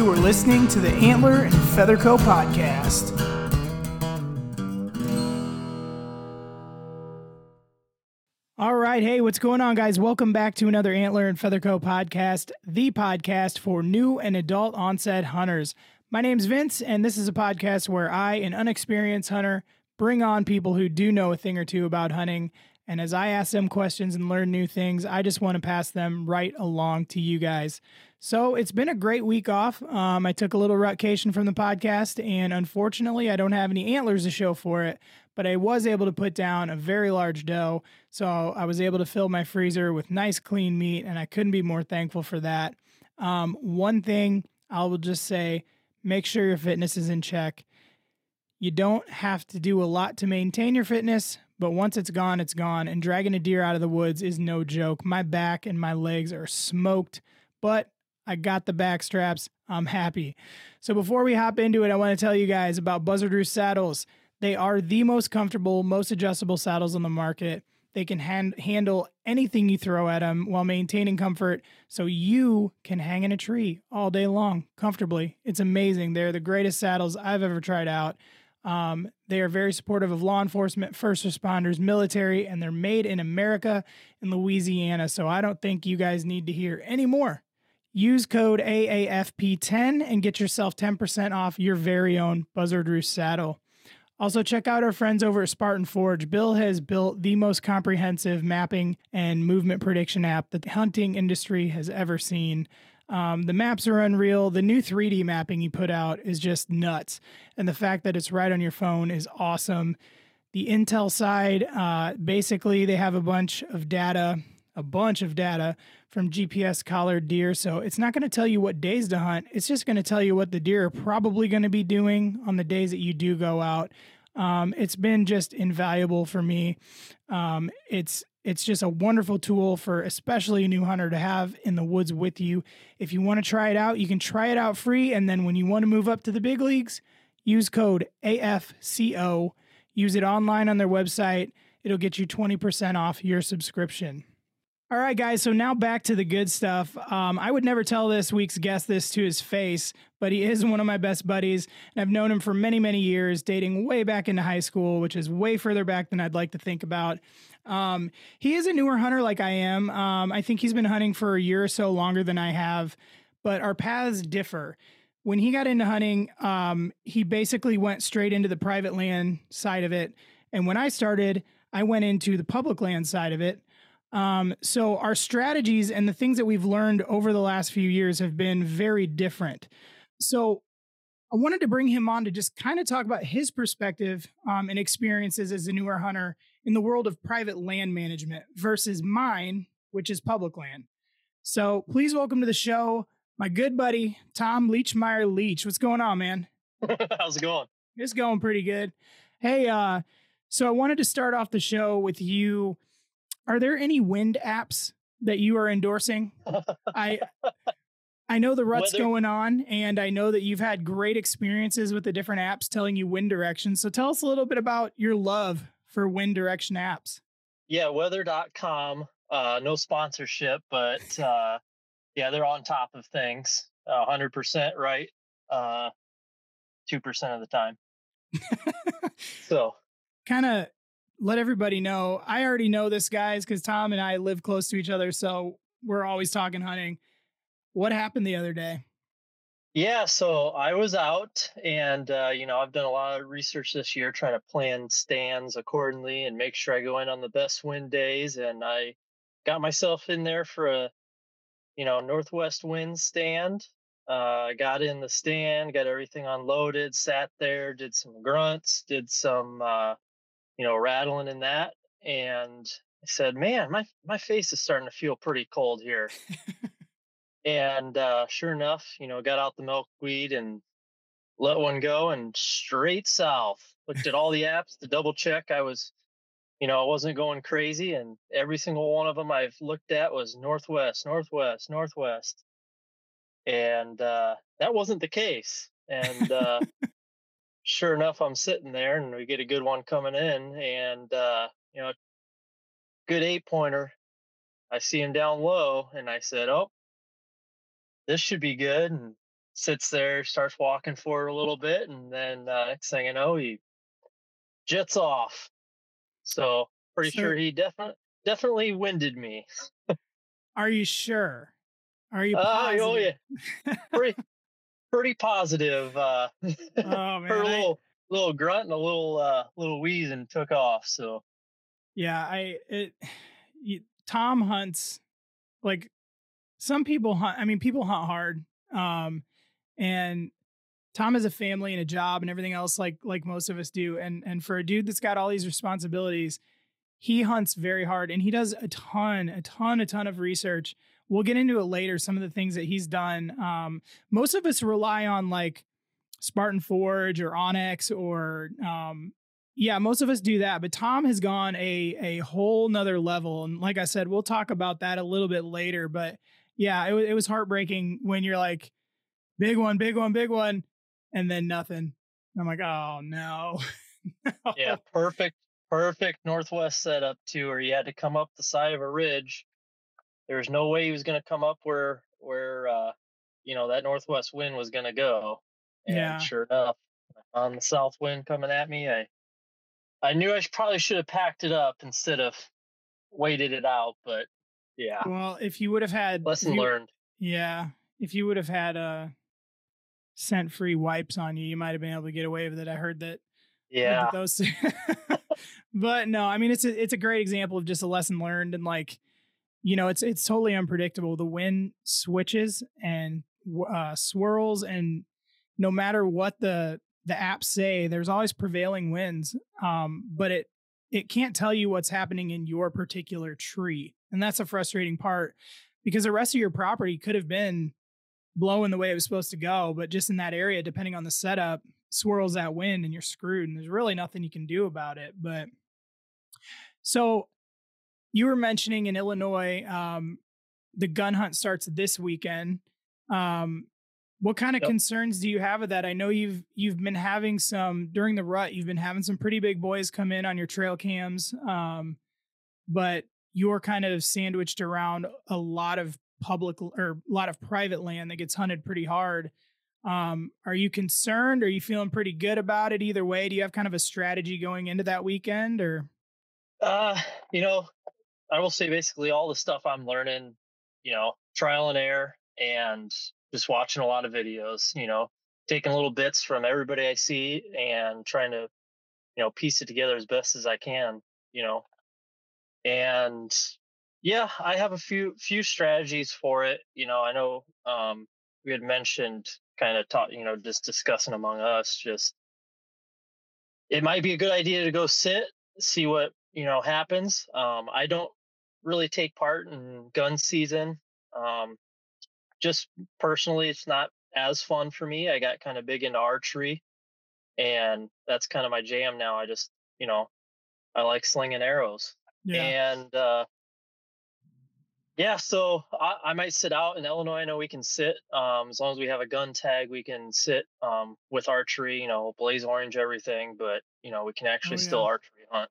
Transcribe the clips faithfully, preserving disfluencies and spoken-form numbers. You are listening to the Antler and Feather Co. podcast. All right. Hey, what's going on, guys? Welcome back to another Antler and Feather Co. podcast, the podcast for new and adult onset hunters. My name's Vince, and this is a podcast where I, an unexperienced hunter, bring on people who do know a thing or two about hunting. And as I ask them questions and learn new things, I just want to pass them right along to you guys. So it's been a great week off. Um, I took a little rutcation from the podcast, and unfortunately, I don't have any antlers to show for it, but I was able to put down a very large doe, so I was able to fill my freezer with nice, clean meat, and I couldn't be more thankful for that. Um, one thing I will just say, make sure your fitness is in check. You don't have to do a lot to maintain your fitness, but once it's gone, it's gone. And dragging a deer out of the woods is no joke. My back and my legs are smoked, but I got the back straps. I'm happy. So before we hop into it, I want to tell you guys about Buzzard Roost Saddles. They are the most comfortable, most adjustable saddles on the market. They can hand, handle anything you throw at them while maintaining comfort, so you can hang in a tree all day long comfortably. It's amazing. They're the greatest saddles I've ever tried out. Um, they are very supportive of law enforcement, first responders, military, and they're made in America in Louisiana. So I don't think you guys need to hear any more. Use code A A F P ten and get yourself ten percent off your very own Buzzard Roost saddle. Also, check out our friends over at Spartan Forge. Bill has built the most comprehensive mapping and movement prediction app that the hunting industry has ever seen. Um, the maps are unreal. The new three D mapping he put out is just nuts. And the fact that it's right on your phone is awesome. The Intel side, uh, basically they have a bunch of data, a bunch of data from G P S collared deer. So it's not going to tell you what days to hunt. It's just going to tell you what the deer are probably going to be doing on the days that you do go out. Um, it's been just invaluable for me. Um, it's, It's just a wonderful tool for especially a new hunter to have in the woods with you. If you want to try it out, you can try it out free. And then when you want to move up to the big leagues, use code A F C O. Use it online on their website. It'll get you twenty percent off your subscription. All right, guys. So now back to the good stuff. Um, I would never tell this week's guest this to his face, but he is one of my best buddies, and I've known him for many, many years, dating way back into high school, which is way further back than I'd like to think about. Um, he is a newer hunter like I am. Um, I think he's been hunting for a year or so longer than I have, but our paths differ. When he got into hunting, um, he basically went straight into the private land side of it. And when I started, I went into the public land side of it. Um, so our strategies and the things that we've learned over the last few years have been very different. So I wanted to bring him on to just kind of talk about his perspective, um, and experiences as a newer hunter in the world of private land management versus mine, which is public land. So please welcome to the show, my good buddy, Tom Leechmeier. Leech, what's going on, man? How's it going? It's going pretty good. Hey, uh, so I wanted to start off the show with you. Are there any wind apps that you are endorsing? I I know the rut's Weather. going on, and I know that you've had great experiences with the different apps telling you wind direction. So tell us a little bit about your love for wind direction apps. Yeah, weather dot com. Uh, no sponsorship, but uh, yeah, they're on top of things. Uh, one hundred percent right, uh, two percent of the time. So kind of... Let everybody know. I already know this, guys, because Tom and I live close to each other, so we're always talking hunting. What happened the other day? Yeah, so I was out, and, uh, you know, I've done a lot of research this year trying to plan stands accordingly and make sure I go in on the best wind days, and I got myself in there for a, you know, northwest wind stand. I uh, got in the stand, got everything unloaded, sat there, did some grunts, did some... Uh, you know, rattling in that. And I said, man, my, my face is starting to feel pretty cold here. and uh, sure enough, you know, got out the milkweed and let one go and straight south. Looked at all the apps to double check I was, you know, I wasn't going crazy. And every single one of them I've looked at was northwest, northwest, northwest. And uh, that wasn't the case. And, uh, sure enough, I'm sitting there and we get a good one coming in and, uh, you know, good eight pointer. I see him down low and I said, oh, this should be good. And sits there, starts walking forward a little bit, and then uh, next thing you know, he jets off. So pretty so, sure he definitely definitely winded me. Are you sure? Are you positive? Uh, oh yeah, pretty pretty positive. Uh, oh man, her little I... little grunt and a little uh, little wheeze and took off. So yeah, I it you, Tom hunts like some people hunt. I mean, people hunt hard. Um, and Tom has a family and a job and everything else, like, like most of us do. And, and for a dude that's got all these responsibilities, he hunts very hard and he does a ton, a ton, a ton of research. We'll get into it later. Some of the things that he's done. Um, most of us rely on like Spartan Forge or Onyx or, um, yeah, most of us do that, but Tom has gone a, a whole nother level. And like I said, we'll talk about that a little bit later, but yeah, it was, it was heartbreaking when you're like, big one, big one, big one, and then nothing. I'm like, oh, no. no. Yeah, perfect, perfect Northwest setup, too, where you had to come up the side of a ridge. There was no way he was going to come up where, where uh, you know, that Northwest wind was going to go. And yeah. Sure enough, on the south wind coming at me, I I knew I should, probably should have packed it up instead of waited it out, but... Yeah. Well, if you would have had lesson you, learned. Yeah. If you would have had uh scent free wipes on you, you might have been able to get away with it. I heard that. Yeah. Heard that those but no, I mean, it's a, it's a great example of just a lesson learned. And like, you know, it's, it's totally unpredictable. The wind switches and uh, swirls, and no matter what the, the apps say, there's always prevailing winds. Um, but it, it can't tell you what's happening in your particular tree. And that's a frustrating part, because the rest of your property could have been blowing the way it was supposed to go. But just in that area, depending on the setup, swirls that wind and you're screwed. And there's really nothing you can do about it. But so you were mentioning in Illinois, um, the gun hunt starts this weekend. Um, what kind of yep. concerns do you have of that? I know you've you've been having some during the rut. You've been having some pretty big boys come in on your trail cams, um, but you're kind of sandwiched around a lot of public or a lot of private land that gets hunted pretty hard. Um, are you concerned? Are you feeling pretty good about it either way? Do you have kind of a strategy going into that weekend, or? Uh, you know, I will say basically all the stuff I'm learning, you know, trial and error and just watching a lot of videos, you know, taking little bits from everybody I see and trying to, you know, piece it together as best as I can, you know. And yeah, I have a few few strategies for it. You know, I know um, we had mentioned kind of talk, you know, just discussing among us, just it might be a good idea to go sit, see what, you know, happens. Um, I don't really take part in gun season. Um, just personally, it's not as fun for me. I got kind of big into archery, and that's kind of my jam now. I just, you know, I like slinging arrows. Yeah. And, uh, yeah, so I, I might sit out in Illinois. I know we can sit, um, as long as we have a gun tag, we can sit, um, with archery, you know, blaze orange, everything, but you know, we can actually oh, yeah. still archery hunt.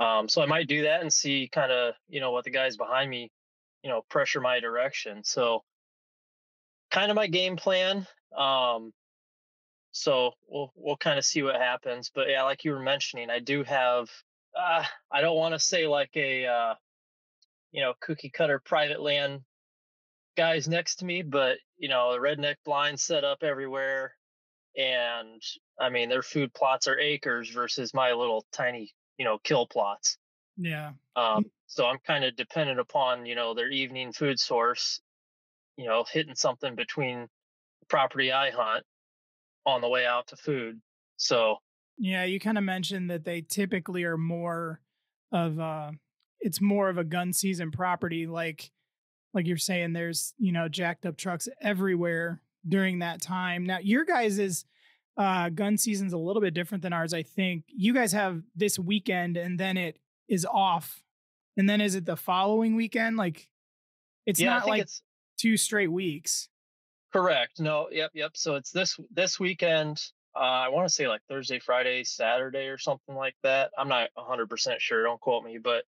Um, so I might do that and see kind of, you know, what the guys behind me, you know, pressure my direction. So kind of my game plan. Um, so we'll, we'll kind of see what happens, but yeah, like you were mentioning, I do have, Uh, I don't want to say like a, uh, you know, cookie cutter private land guys next to me, but you know, the redneck blind set up everywhere. And I mean, their food plots are acres versus my little tiny, you know, kill plots. Yeah. Um, so I'm kind of dependent upon, you know, their evening food source, you know, hitting something between the property I hunt on the way out to food. So yeah, you kind of mentioned that they typically are more of uh it's more of a gun season property. Like, like you're saying, there's, you know, jacked up trucks everywhere during that time. Now your guys is uh, gun season's a little bit different than ours. I think you guys have this weekend and then it is off. And then is it the following weekend? Like it's yeah, not like it's two straight weeks. Correct. No. Yep. Yep. So it's this, this weekend. Uh, I want to say like Thursday, Friday, Saturday or something like that. I'm not one hundred percent sure. Don't quote me. But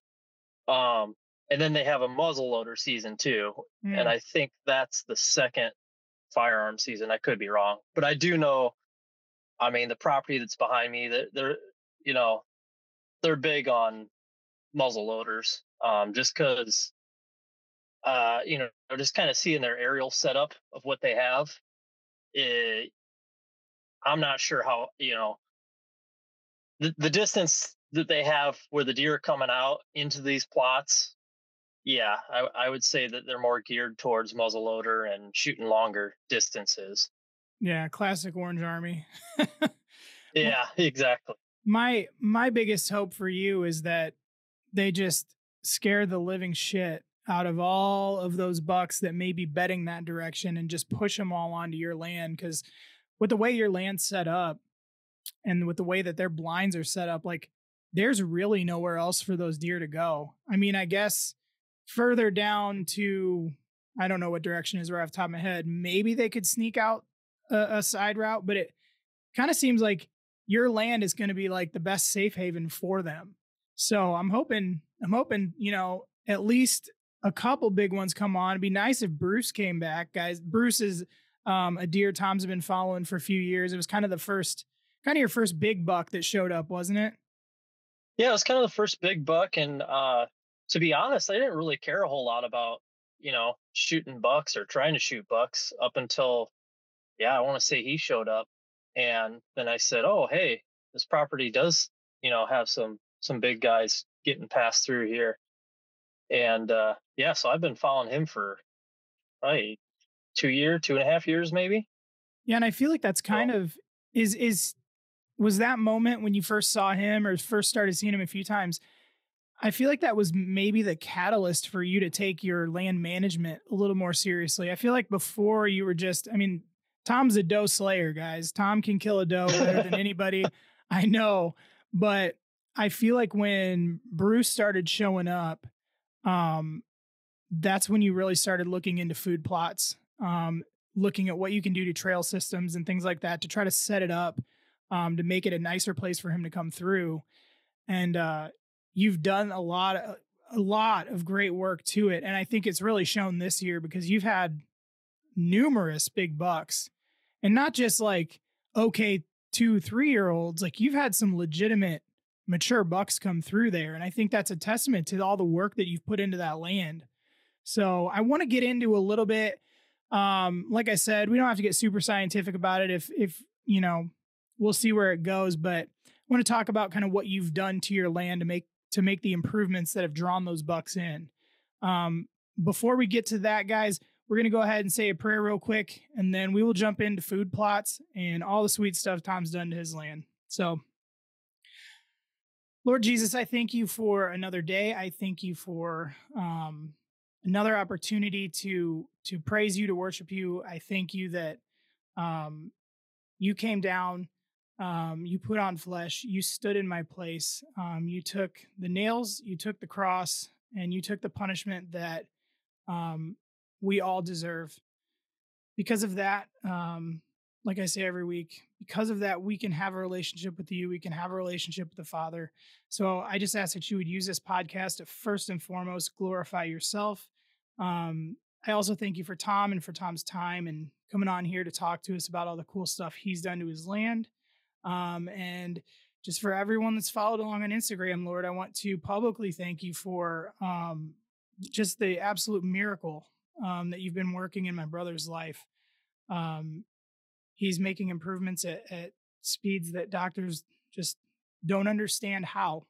um, and then they have a muzzleloader season, too. Mm. And I think that's the second firearm season. I could be wrong, but I do know, I mean, the property that's behind me, they're, they're you know, they're big on muzzle loaders, um, just because, uh, you know, just kind of seeing their aerial setup of what they have. It, I'm not sure how, you know, the, the distance that they have where the deer are coming out into these plots. Yeah, I, I would say that they're more geared towards muzzleloader and shooting longer distances. Yeah, classic Orange Army. Yeah, exactly. My my biggest hope for you is that they just scare the living shit out of all of those bucks that may be betting that direction and just push them all onto your land. Because with the way your land's set up and with the way that their blinds are set up, like there's really nowhere else for those deer to go. I mean, I guess further down to, I don't know what direction is right off the top of my head, maybe they could sneak out a, a side route, but it kind of seems like your land is going to be like the best safe haven for them. So I'm hoping, I'm hoping, you know, at least a couple big ones come on. It'd be nice if Bruce came back, guys. Bruce is um, a deer Tom's been following for a few years. It was kind of the first, kind of your first big buck that showed up, wasn't it? Yeah, it was kind of the first big buck. And, uh, to be honest, I didn't really care a whole lot about, you know, shooting bucks or trying to shoot bucks up until, yeah, I want to say he showed up. And then I said, oh, hey, this property does, you know, have some some big guys getting passed through here. And, uh, yeah, so I've been following him for probably two year, two and a half years, maybe. Yeah, and I feel like that's kind so, of is is was that moment when you first saw him or first started seeing him a few times, I feel like that was maybe the catalyst for you to take your land management a little more seriously. I feel like before you were just, I mean, Tom's a doe slayer, guys. Tom can kill a doe better than anybody I know. But I feel like when Bruce started showing up, um, that's when you really started looking into food plots, um, looking at what you can do to trail systems and things like that to try to set it up, um, to make it a nicer place for him to come through. And, uh, you've done a lot, of, a lot of great work to it. And I think it's really shown this year because you've had numerous big bucks and not just like, okay, two, three-year olds, like you've had some legitimate mature bucks come through there. And I think that's a testament to all the work that you've put into that land. So I want to get into a little bit. Um, like I said, we don't have to get super scientific about it if, if, you know, we'll see where it goes, but I want to talk about kind of what you've done to your land to make, to make the improvements that have drawn those bucks in. Um, before we get to that, guys, we're going to go ahead and say a prayer real quick, and then we will jump into food plots and all the sweet stuff Tom's done to his land. So, Lord Jesus, I thank you for another day. I thank you for um, another opportunity to, to praise you, to worship you. I thank you that um, you came down. Um, you put on flesh, you stood in my place, um, you took the nails, you took the cross, and you took the punishment that um, we all deserve. Because of that, um, like I say every week, because of that, we can have a relationship with you, we can have a relationship with the Father. So I just ask that you would use this podcast to first and foremost glorify yourself. Um, I also thank you for Tom and for Tom's time and coming on here to talk to us about all the cool stuff he's done to his land. Um, and just for everyone that's followed along on Instagram, Lord, I want to publicly thank you for, um, just the absolute miracle, um, that you've been working in my brother's life. Um, he's making improvements at, at speeds that doctors just don't understand how.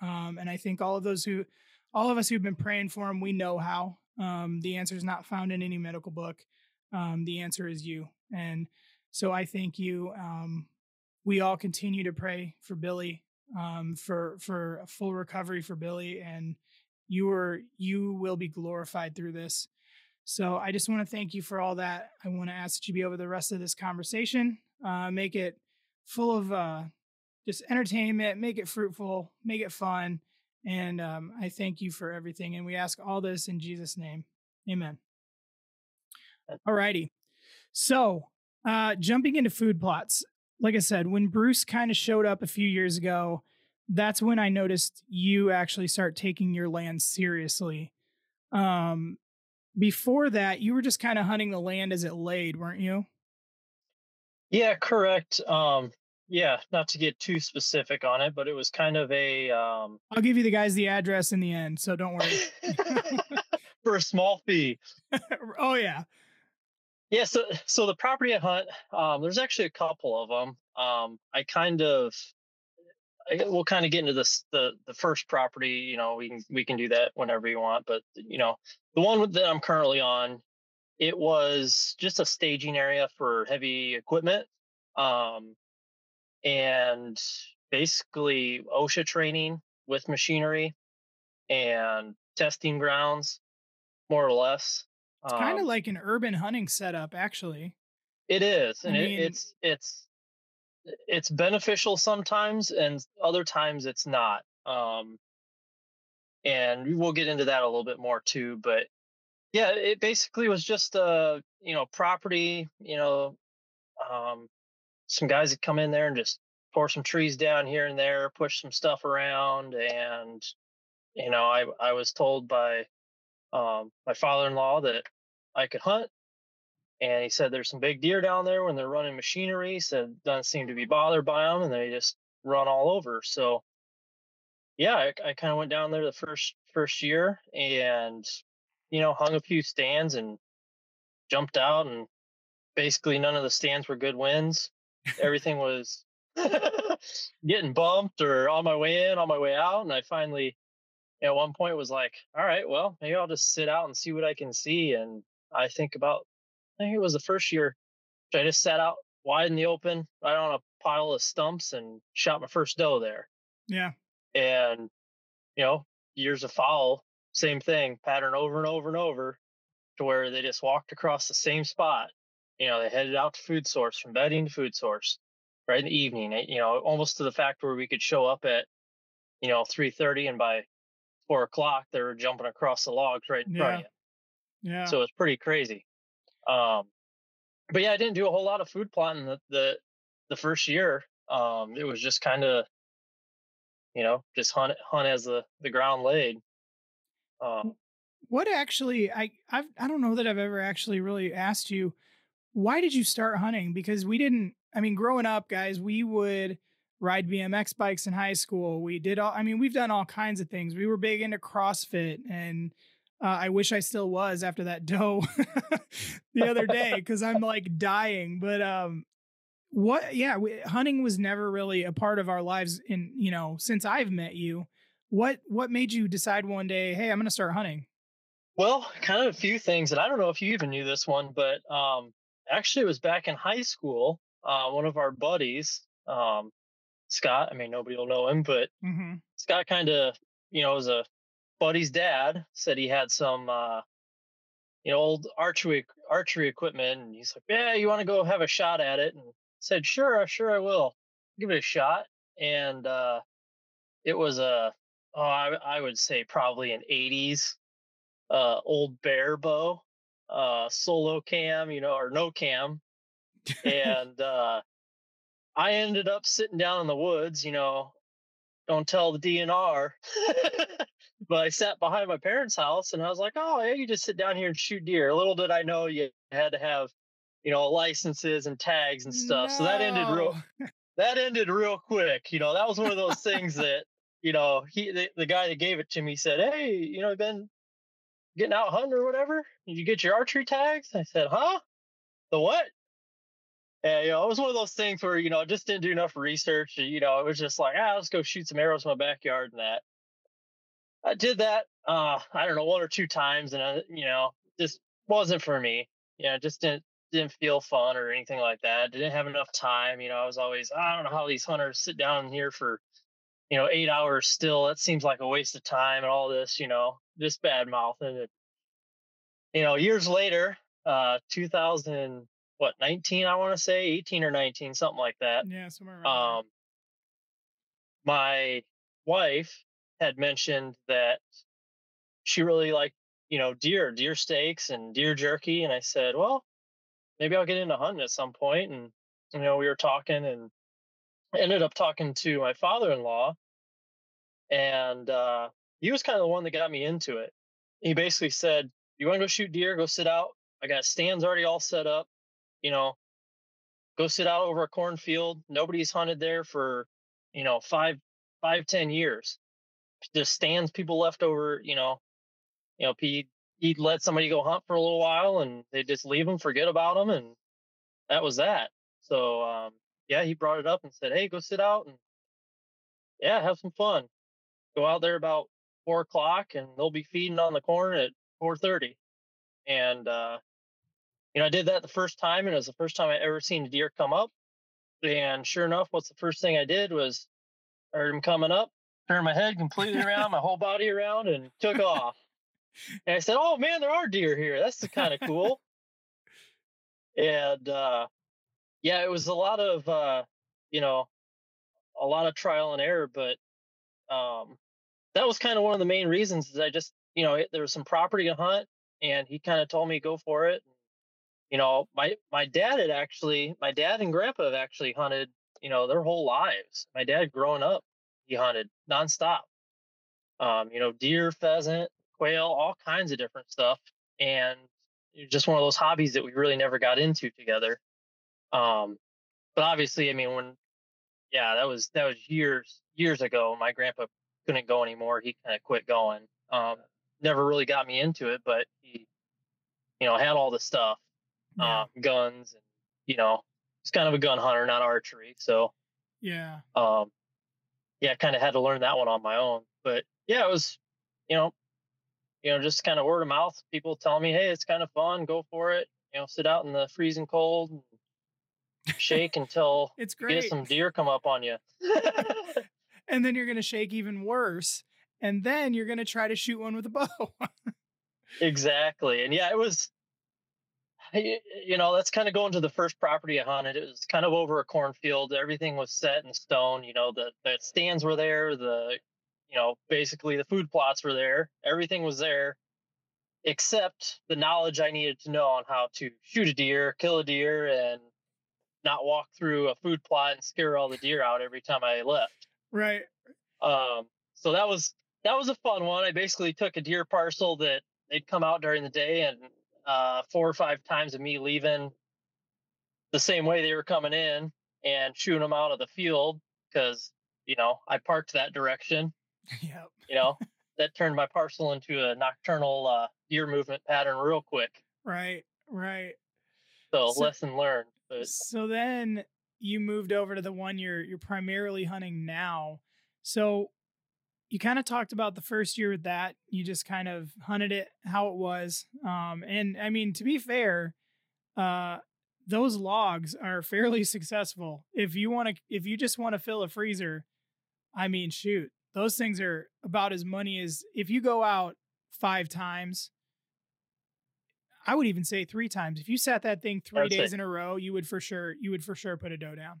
Um, and I think all of those who, all of us who've been praying for him, we know how, um, the answer is not found in any medical book. Um, the answer is you. And so I thank you, um, we all continue to pray for Billy, um, for for a full recovery for Billy, and you are you will be glorified through this. So I just want to thank you for all that. I want to ask that you be over the rest of this conversation, uh, make it full of uh, just entertainment, make it fruitful, make it fun, and um, I thank you for everything. And we ask all this in Jesus' name, amen. All righty, so uh, jumping into food plots. Like I said, when Bruce kind of showed up a few years ago, that's when I noticed you actually start taking your land seriously. Um, before that, you were just kind of hunting the land as it laid, weren't you? Yeah, correct. Um, yeah, not to get too specific on it, but it was kind of a... Um... I'll give you the guys the address in the end, so don't worry. For a small fee. Oh, yeah. Yeah, so, so the property I hunt, um, there's actually a couple of them. Um, I kind of... We'll kind of get into this, the the first property, you know, we can we can do that whenever you want. But, you know, the one that I'm currently on, it was just a staging area for heavy equipment. Um, and basically OSHA training with machinery and testing grounds, more or less. It's um, kind of like an urban hunting setup, actually. It is. And I mean, it, it's it's. it's beneficial sometimes, and other times it's not. Um, and we will get into that a little bit more too, but yeah, it basically was just a, you know, property, you know, um, some guys that come in there and just pour some trees down here and there, push some stuff around. And, you know, I, I was told by, um, my father-in-law that I could hunt. And he said there's some big deer down there when they're running machinery. So doesn't seem to be bothered by them, and they just run all over. So, yeah, I, I kind of went down there the first first year, and you know, hung a few stands and jumped out, and basically none of the stands were good wins. Everything was getting bumped or on my way in, on my way out, and I finally, at one point, was like, all right, well, maybe I'll just sit out and see what I can see. And I think about. I think it was the first year. So I just sat out wide in the open, right on a pile of stumps, and shot my first doe there. Yeah. And, you know, years of foul, same thing, pattern over and over and over, to where they just walked across the same spot. You know, they headed out to food source, from bedding to food source, right in the evening, you know, almost to the fact where we could show up at, you know, three thirty, and by four o'clock, they were jumping across the logs right in front of you. Yeah. So it's pretty crazy. Um, but yeah, I didn't do a whole lot of food plotting the, the, the first year. Um, it was just kind of, you know, just hunt, hunt as the, the ground laid. Um, what actually, I, I've, I don't know that I've ever actually really asked you, why did you start hunting? Because we didn't, I mean, growing up, guys, we would ride B M X bikes in high school. We did all, I mean, we've done all kinds of things. We were big into CrossFit, and Uh, I wish I still was after that doe the other day, because I'm like dying. But um, what? Yeah, we, hunting was never really a part of our lives. In you know, since I've met you, what what made you decide one day, hey, I'm going to start hunting? Well, kind of a few things, and I don't know if you even knew this one, but um, actually, it was back in high school. Uh, one of our buddies, um, Scott. I mean, nobody will know him, but mm-hmm. Scott kind of, you know, was a buddy's dad, said he had some, uh, you know, old archery archery equipment, and he's like, "Yeah, you want to go have a shot at it?" And I said, "Sure, sure, I will. Give it a shot." And uh, it was a, oh, I, I would say probably an eighties uh, old bear bow, uh, solo cam, you know, or no cam. And uh, I ended up sitting down in the woods, you know, don't tell the D N R. But I sat behind my parents' house, and I was like, oh, yeah, you just sit down here and shoot deer. Little did I know you had to have, you know, licenses and tags and stuff. No. So that ended real, that ended real quick. You know, that was one of those things that, you know, he, the, the guy that gave it to me said, hey, you know, I've been getting out hunting or whatever. Did you get your archery tags? I said, huh? The what? And, you know, it was one of those things where, you know, I just didn't do enough research. You know, it was just like, ah, let's go shoot some arrows in my backyard and that. I did that, uh, I don't know, one or two times, and I, you know, just wasn't for me. You know, just didn't didn't feel fun or anything like that. Didn't have enough time. You know, I was always, I don't know how these hunters sit down here for, you know, eight hours still. That seems like a waste of time and all this, you know, this bad mouthing. You know, years later, uh, two thousand, what, nineteen, I want to say, eighteen or nineteen, something like that. Yeah, somewhere around. Um, my wife had mentioned that she really liked, you know, deer, deer steaks and deer jerky. And I said, well, maybe I'll get into hunting at some point. And, you know, we were talking, and I ended up talking to my father-in-law, and uh, he was kind of the one that got me into it. He basically said, you want to go shoot deer, go sit out. I got stands already all set up, you know, go sit out over a cornfield. Nobody's hunted there for, you know, five, five, ten years. Just stands people left over, you know, you know, he'd, he'd let somebody go hunt for a little while and they just leave them, forget about them. And that was that. So, um, yeah, he brought it up and said, hey, go sit out and yeah, have some fun. Go out there about four o'clock and they'll be feeding on the corn at four thirty. And, uh, you know, I did that the first time, and it was the first time I ever seen a deer come up. And sure enough, what's the first thing I did was I heard him coming up, turned my head completely around, my whole body around, and took off. And I said, oh, man, there are deer here. That's kind of cool. And, uh, yeah, it was a lot of, uh, you know, a lot of trial and error. But um, that was kind of one of the main reasons is I just, you know, there was some property to hunt, and he kind of told me go for it. You know, my, my dad had actually, my dad and grandpa have actually hunted, you know, their whole lives. My dad growing up, he hunted nonstop, um, you know, deer, pheasant, quail, all kinds of different stuff. And it was just one of those hobbies that we really never got into together. Um, but obviously, I mean, when, yeah, that was, that was years, years ago. My grandpa couldn't go anymore. He kind of quit going, um, never really got me into it, but he, you know, had all the stuff. Yeah. Um, guns, and you know, he's kind of a gun hunter, not archery. So yeah, um, yeah, I kind of had to learn that one on my own. But yeah, it was, you know, you know, just kind of word of mouth. People tell me, hey, it's kind of fun. Go for it. You know, sit out in the freezing cold, and shake until it's great. You get some deer come up on you, and then you're gonna shake even worse, and then you're gonna try to shoot one with a bow. Exactly, and yeah, it was. You know, that's kind of going to the first property I hunted. It was kind of over a cornfield. Everything was set in stone. You know, the, the stands were there. The, you know, basically the food plots were there. Everything was there, except the knowledge I needed to know on how to shoot a deer, kill a deer, and not walk through a food plot and scare all the deer out every time I left. Right. Um. So that was that was a fun one. I basically took a deer parcel that they'd come out during the day and. Uh, four or five times of me leaving the same way they were coming in and shooting them out of the field because, you know, I parked that direction. Yep. You know, that turned my parcel into a nocturnal uh, deer movement pattern real quick. Right, right. So, so lesson learned. But. So then you moved over to the one you're you're primarily hunting now. So you kind of talked about the first year with that. You just kind of hunted it how it was. Um, and I mean, to be fair, uh, those logs are fairly successful. If you want to, if you just want to fill a freezer, I mean, shoot, those things are about as money as if you go out five times, I would even say three times. If you sat that thing three days say. in a row, you would for sure, you would for sure put a doe down.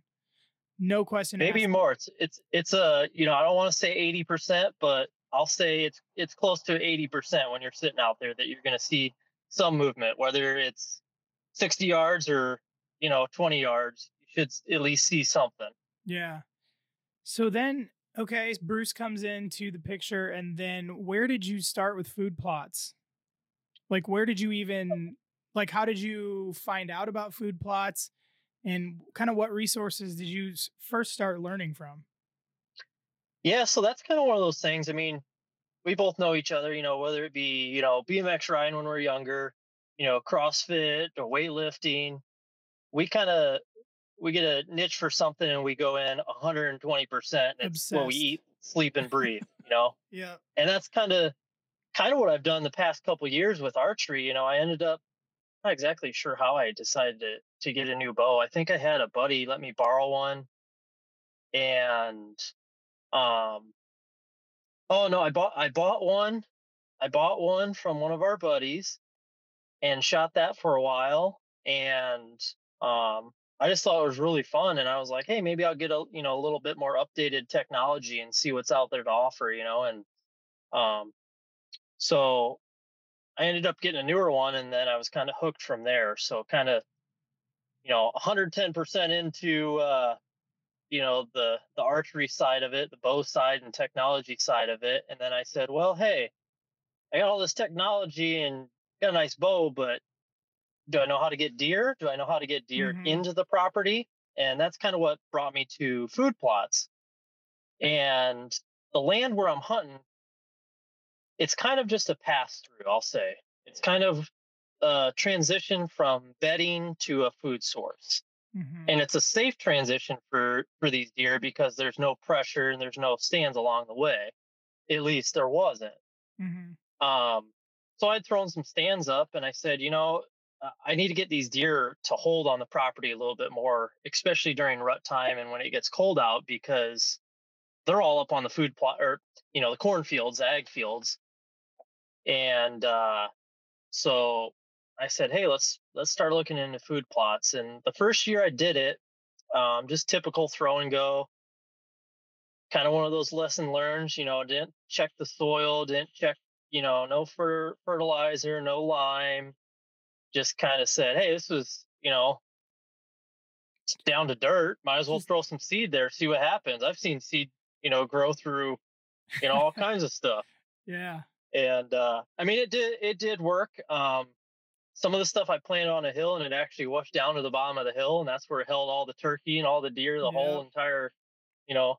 No question. Maybe more. It's, it's, it's a, you know, I don't want to say eighty percent, but I'll say it's, it's close to eighty percent when you're sitting out there that you're going to see some movement, whether it's sixty yards or, you know, twenty yards, you should at least see something. Yeah. So then, okay. Bruce comes into the picture, and then where did you start with food plots? Like, where did you even, like, how did you find out about food plots? And kind of what resources did you first start learning from? Yeah, so that's kind of one of those things. I mean, we both know each other, you know, whether it be, you know, B M X riding when we were younger, you know, CrossFit or weightlifting. We kind of, we get a niche for something and we go in one hundred twenty percent. And it's what we eat, sleep, and breathe, you know? Yeah. And that's kind of, kind of what I've done the past couple of years with archery. You know, I ended up, not exactly sure how I decided to, to get a new bow. I think I had a buddy let me borrow one, and um oh no I bought I bought one I bought one from one of our buddies and shot that for a while, and um I just thought it was really fun, and I was like, hey, maybe I'll get a you know a little bit more updated technology and see what's out there to offer, you know and um so I ended up getting a newer one, and then I was kind of hooked from there. So kind of, you know, one hundred ten percent into, uh, you know, the, the archery side of it, the bow side and technology side of it. And then I said, well, hey, I got all this technology and got a nice bow, but do I know how to get deer? Do I know how to get deer mm-hmm. into the property? And that's kind of what brought me to food plots. And the land where I'm hunting, it's kind of just a pass through, I'll say. It's kind of a transition from bedding to a food source. Mm-hmm. And it's a safe transition for, for these deer because there's no pressure and there's no stands along the way. At least there wasn't. Mm-hmm. Um, so I'd thrown some stands up and I said, you know, I need to get these deer to hold on the property a little bit more, especially during rut time and when it gets cold out, because they're all up on the food plot or, you know, the cornfields, the ag fields. And uh, so I said, hey, let's let's start looking into food plots. And the first year I did it, um, just typical throw and go, kind of one of those lesson learns, you know, didn't check the soil, didn't check, you know, no fer- fertilizer, no lime. Just kind of said, hey, this was, you know, down to dirt. Might as well throw some seed there, see what happens. I've seen seed, you know, grow through, you know, all kinds of stuff. Yeah. And, uh, I mean, it did, it did work. Um, some of the stuff I planted on a hill and it actually washed down to the bottom of the hill. And that's where it held all the turkey and all the deer, the yeah. whole entire, you know,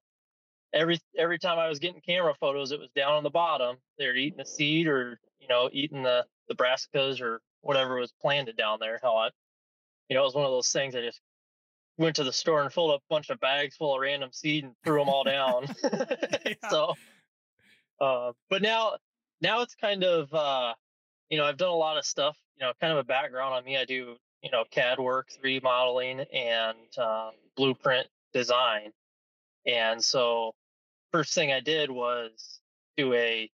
every, every time I was getting camera photos, it was down on the bottom. They're eating the seed or, you know, eating the, the brassicas or whatever was planted down there. How I, you know, it was one of those things. I just went to the store and filled up a bunch of bags full of random seed and threw them all down. yeah. So, uh, but now, now it's kind of, uh, you know, I've done a lot of stuff, you know, kind of a background on me. I do, you know, C A D work, three D modeling and, um, blueprint design. And so first thing I did was do a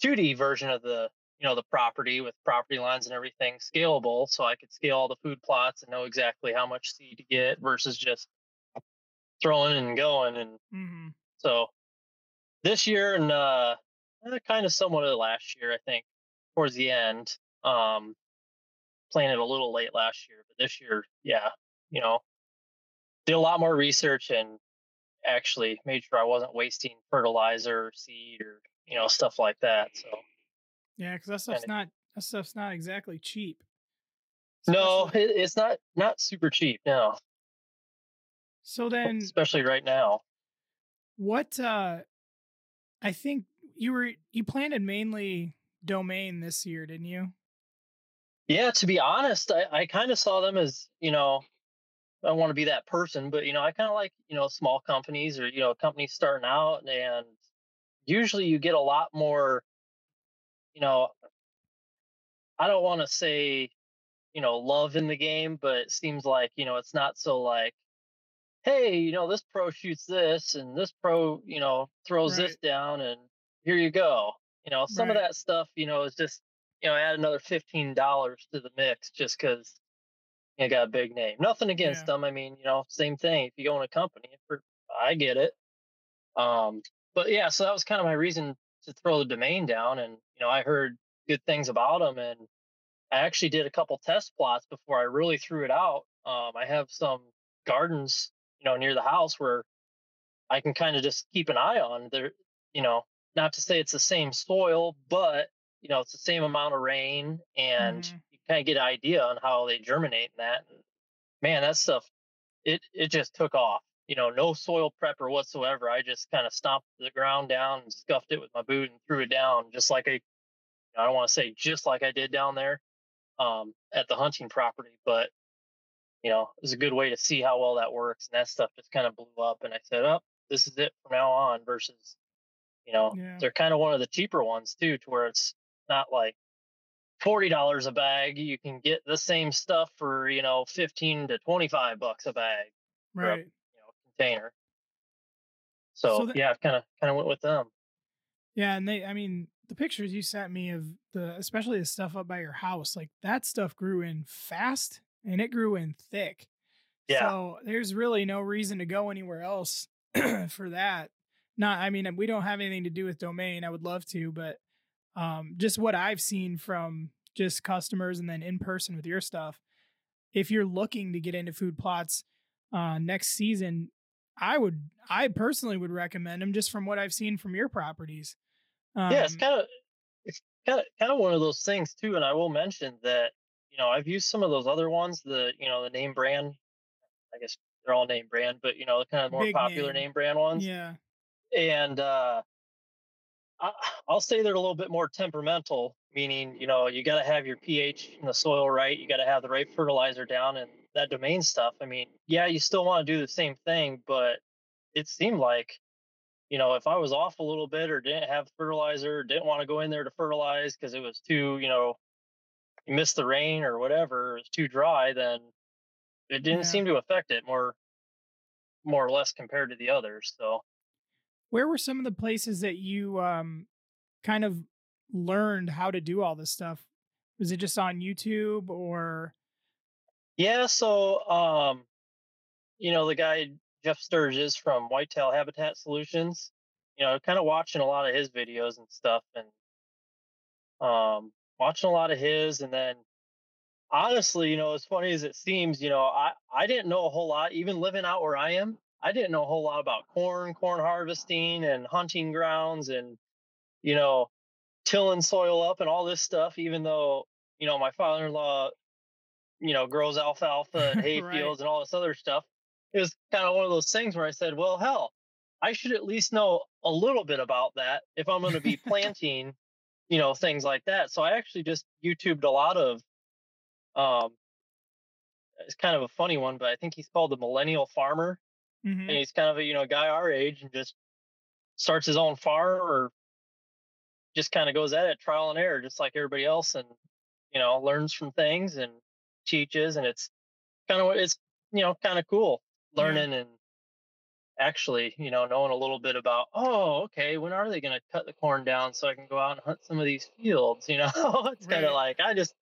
two D version of the, you know, the property with property lines and everything scalable. So I could scale all the food plots and know exactly how much seed to get versus just throwing and going. And mm-hmm. so this year and uh, kind of somewhat of last year, I think towards the end, um, planted a little late last year, but this year, yeah, you know, did a lot more research and actually made sure I wasn't wasting fertilizer or seed or, you know, stuff like that. So. Yeah, because that stuff's not that stuff's not exactly cheap. Especially, no, it, it's not not super cheap. No. So then, especially right now, what uh, I think you were you planted mainly Domain this year, didn't you? Yeah, to be honest, I, I kind of saw them as, you know, I want to be that person, but you know, I kind of like, you know, small companies or, you know, companies starting out, and usually you get a lot more. You know, I don't want to say, you know, love in the game, but it seems like, you know, it's not so like, hey, you know, this pro shoots this and this pro, you know, throws right. this down and here you go. You know, some right. of that stuff, you know, is just, you know, add another fifteen dollars to the mix just because you got a big name. Nothing against yeah. them. I mean, you know, same thing. If you own a company, I get it. Um, but yeah, so that was kind of my reason to throw the Domain down, and you know, I heard good things about them, and I actually did a couple test plots before I really threw it out. Um, I have some gardens, you know, near the house where I can kind of just keep an eye on. There, you know, not to say it's the same soil, but you know, it's the same amount of rain, and mm-hmm. you kind of get an idea on how they germinate in that. And man, that stuff, it it just took off. You know, no soil prep or whatsoever. I just kind of stomped the ground down and scuffed it with my boot and threw it down just like I, I don't want to say just like I did down there um, at the hunting property, but, you know, it was a good way to see how well that works. And that stuff just kind of blew up. And I said, oh, this is it from now on versus, you know, yeah. they're kind of one of the cheaper ones too, to where it's not like forty dollars a bag. You can get the same stuff for, you know, fifteen to twenty-five bucks a bag. Right. Container. So, so the, yeah, I've kind of kind of went with them. Yeah, and they, I mean, the pictures you sent me of the, especially the stuff up by your house, like that stuff grew in fast and it grew in thick. Yeah. So there's really no reason to go anywhere else for that. Not, I mean, we don't have anything to do with Domain. I would love to, but um, just what I've seen from just customers and then in person with your stuff. If you're looking to get into food plots uh, next season. I would, I personally would recommend them just from what I've seen from your properties. Um, yeah, it's kind of, it's kind of kind of one of those things too. And I will mention that, you know, I've used some of those other ones, the, you know, the name brand, I guess they're all name brand, but, you know, the kind of more Big popular name. name brand ones. Yeah. And uh, I, I'll say they're a little bit more temperamental, meaning, you know, you got to have your pH in the soil right. You got to have the right fertilizer down and that domain stuff. I mean, yeah, you still want to do the same thing, but it seemed like, you know, if I was off a little bit or didn't have fertilizer, didn't want to go in there to fertilize because it was too, you know, you missed the rain or whatever, it was too dry, then it didn't yeah. seem to affect it more, more or less compared to the others. So where were some of the places that you um, kind of learned how to do all this stuff? Was it just on YouTube or? Yeah. So, um, you know, the guy, Jeff Sturges from Whitetail Habitat Solutions, you know, kind of watching a lot of his videos and stuff, and um, watching a lot of his. And then honestly, you know, as funny as it seems, you know, I, I didn't know a whole lot, even living out where I am. I didn't know a whole lot about corn, corn harvesting and hunting grounds and, you know, tilling soil up and all this stuff, even though, you know, my father-in-law, you know, grows alfalfa and hay right. fields and all this other stuff. It was kind of one of those things where I said, well, hell, I should at least know a little bit about that if I'm going to be planting, you know, things like that. So I actually just YouTubed a lot of, um, it's kind of a funny one, but I think he's called the Millennial Farmer. Mm-hmm. And he's kind of a, you know, guy our age and just starts his own farm or just kind of goes at it trial and error, just like everybody else. And, you know, learns from things and teaches. And it's kind of, it's, you know, kind of cool. Learning and actually, you know, knowing a little bit about, oh, okay, when are they going to cut the corn down so I can go out and hunt some of these fields? You know, it's right. kind of like, I just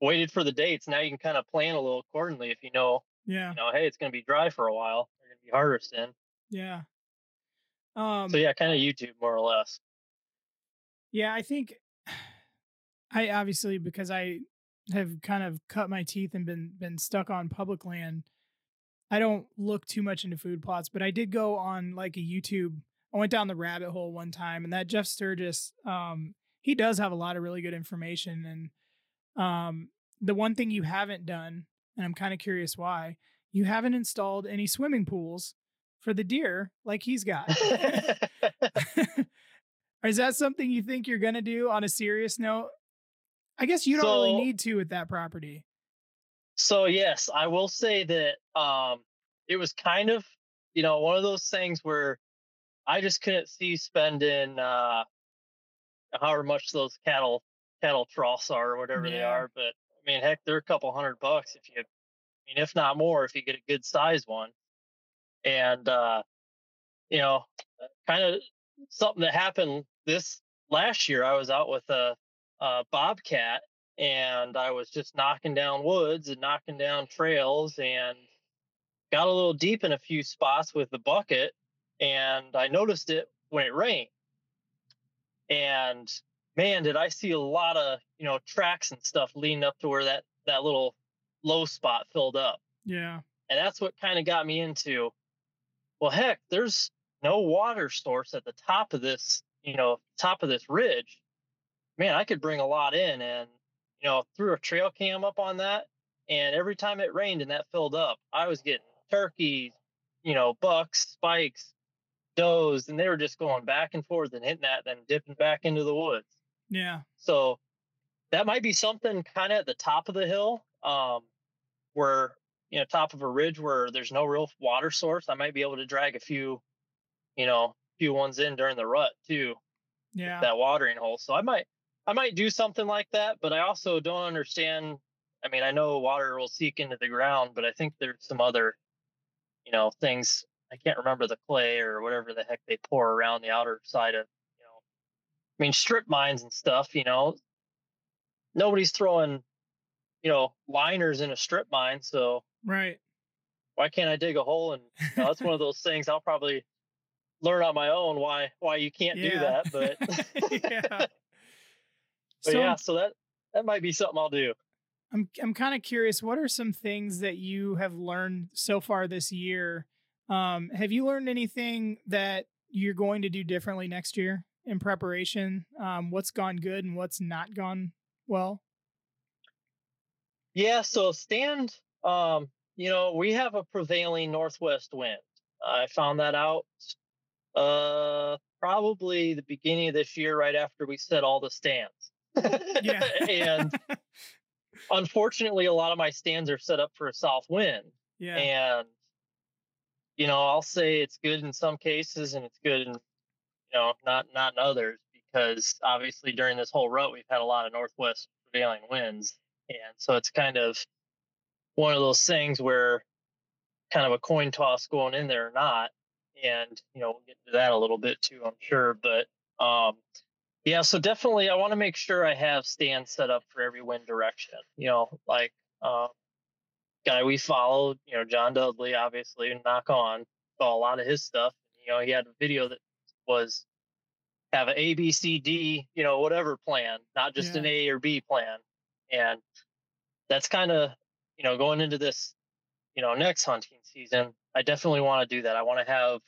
waited for the dates. Now you can kind of plan a little accordingly if you know, yeah, you know, hey, it's going to be dry for a while. They're going to be harvesting. Yeah. Um, so yeah, kind of YouTube more or less. Yeah, I think I obviously, because I have kind of cut my teeth and been, been stuck on public land, I don't look too much into food plots, but I did go on like a YouTube. I went down the rabbit hole one time, and that Jeff Sturges, um, he does have a lot of really good information. And um, the one thing you haven't done, and I'm kind of curious why, you haven't installed any swimming pools for the deer like he's got. Is that something you think you're going to do on a serious note? I guess you don't so, really need to with that property. So, yes, I will say that um, it was kind of, you know, one of those things where I just couldn't see spending uh, however much those cattle cattle troughs are or whatever yeah. they are. But, I mean, heck, they're a couple hundred bucks if you, I mean, if not more, if you get a good size one. And, uh, you know, kind of something that happened this last year, I was out with a, a bobcat, and I was just knocking down woods and knocking down trails and got a little deep in a few spots with the bucket. And I noticed it when it rained, and man, did I see a lot of, you know, tracks and stuff leading up to where that, that little low spot filled up. Yeah. And that's what kind of got me into, well, heck, there's no water source at the top of this, you know, top of this ridge. Man, I could bring a lot in, and, you know, threw a trail cam up on that. And every time it rained and that filled up, I was getting turkeys, you know, bucks, spikes, does, and they were just going back and forth and hitting that, then dipping back into the woods. Yeah. So that might be something kind of at the top of the hill, um, where, you know, top of a ridge where there's no real water source. I might be able to drag a few, you know, few ones in during the rut too. Yeah. That watering hole. So I might, I might do something like that, but I also don't understand. I mean, I know water will seep into the ground, but I think there's some other, you know, things. I can't remember the clay or whatever the heck they pour around the outer side of, you know, I mean, strip mines and stuff, you know, nobody's throwing, you know, liners in a strip mine. So right. Why can't I dig a hole? And you know, that's one of those things I'll probably learn on my own why, why you can't yeah. do that. But, yeah. but so, yeah, so that, that might be something I'll do. I'm, I'm kind of curious. What are some things that you have learned so far this year? Um, have you learned anything that you're going to do differently next year? in preparation? Um, what's gone good and what's not gone well? Yeah, so stand, um, you know, we have a prevailing northwest wind. I found that out uh, probably the beginning of this year, right after we set all the stands. Yeah. And unfortunately, a lot of my stands are set up for a south wind. Yeah. And, you know, I'll say it's good in some cases and it's good in, you know, not, not in others, because obviously during this whole rut, we've had a lot of northwest prevailing winds. And so it's kind of one of those things where kind of a coin toss going in there or not. And, you know, we'll get to that a little bit too, I'm sure. But um, yeah, so definitely I want to make sure I have stands set up for every wind direction. You know, like uh, guy we followed, you know, John Dudley, obviously, knock on, saw a lot of his stuff. You know, he had a video that was have an A, B, C, D, you know, whatever plan, not just yeah. an A or B plan. And that's kind of, you know, going into this, you know, next hunting season, I definitely want to do that. I want to have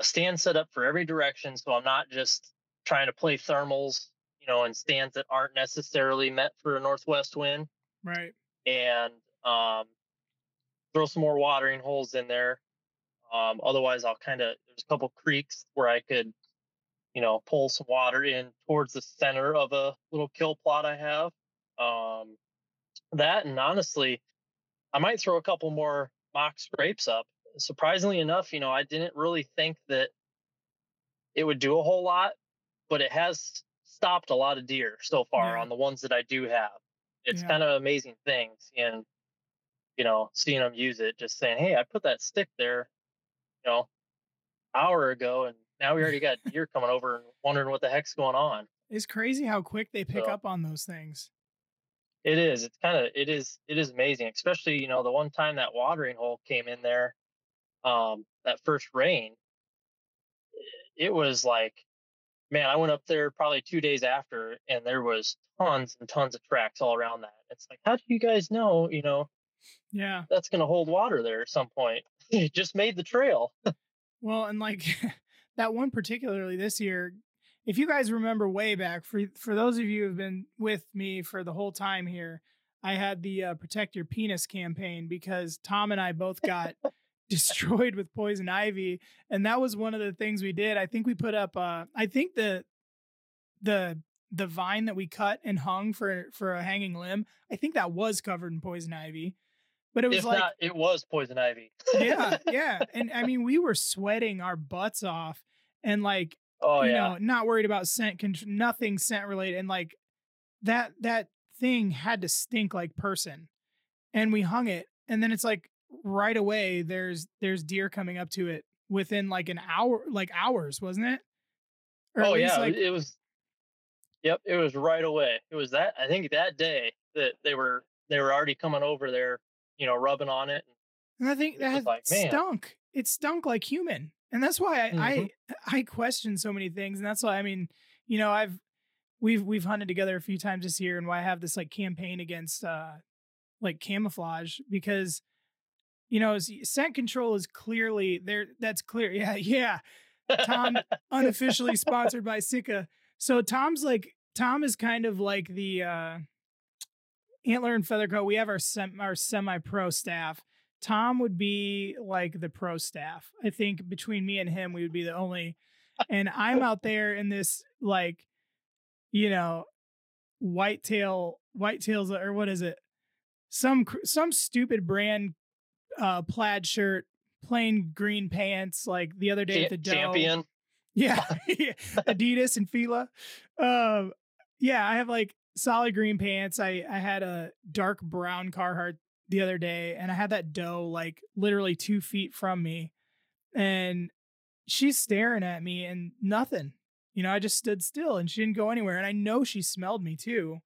a stand set up for every direction. So I'm not just trying to play thermals, you know, and stands that aren't necessarily meant for a northwest wind. Right. And um, throw some more watering holes in there. Um, otherwise, I'll kind of, there's a couple creeks where I could, you know, pull some water in towards the center of a little kill plot I have. Um, that, and honestly, I might throw a couple more mock scrapes up. Surprisingly enough, you know, I didn't really think that it would do a whole lot, but it has stopped a lot of deer so far yeah. on the ones that I do have. It's yeah. kind of amazing things, and, you know, seeing them use it, just saying, hey, I put that stick there, you know, an hour ago, and now we already got deer coming over and wondering what the heck's going on. It's crazy how quick they pick so, up on those things. It is. It's kind of, it is, it is amazing, especially, you know, the one time that watering hole came in there, um, that first rain, it was like, man, I went up there probably two days after and there was tons and tons of tracks all around that. It's like, how do you guys know, you know, yeah, that's going to hold water there at some point. It just made the trail. Well, and like that one particularly this year, if you guys remember way back, for for those of you who have been with me for the whole time here, I had the uh, Protect Your Penis campaign because Tom and I both got destroyed with poison ivy. And that was one of the things we did. I think we put up, uh, I think the the the vine that we cut and hung for, for a hanging limb, I think that was covered in poison ivy. But it was if like... Not, it was poison ivy. Yeah, yeah. And I mean, we were sweating our butts off and like... Oh, you yeah. know, not worried about scent, nothing scent related. And like that, that thing had to stink like person, and we hung it. And then it's like right away, there's, there's deer coming up to it within like an hour, like hours, wasn't it? Or oh yeah. Like... It was, yep. It was right away. It was that, I think that day that they were, they were already coming over there, you know, rubbing on it. And I think it that like, stunk. Man. It stunk like human. And that's why I, mm-hmm. I I question so many things. And that's why, I mean, you know, I've we've we've hunted together a few times this year, and why I have this like campaign against uh, like camouflage, because, you know, scent control is clearly there. That's clear. Yeah. Yeah. Tom unofficially sponsored by Sika. So Tom's like Tom is kind of like the uh, Antler and Feather Co. We have our sem- our semi-pro staff. Tom would be like the pro staff. I think between me and him, we would be the only, and I'm out there in this like, you know, whitetail, whitetails, or what is it? Some, some stupid brand, uh, plaid shirt, plain green pants. Like the other day Ch- at the doe. Champion. Yeah. Adidas and Fila. Um, uh, yeah, I have like solid green pants. I, I had a dark brown Carhartt the other day, and I had that doe like literally two feet from me, and she's staring at me and nothing, you know, I just stood still and she didn't go anywhere. And I know she smelled me too.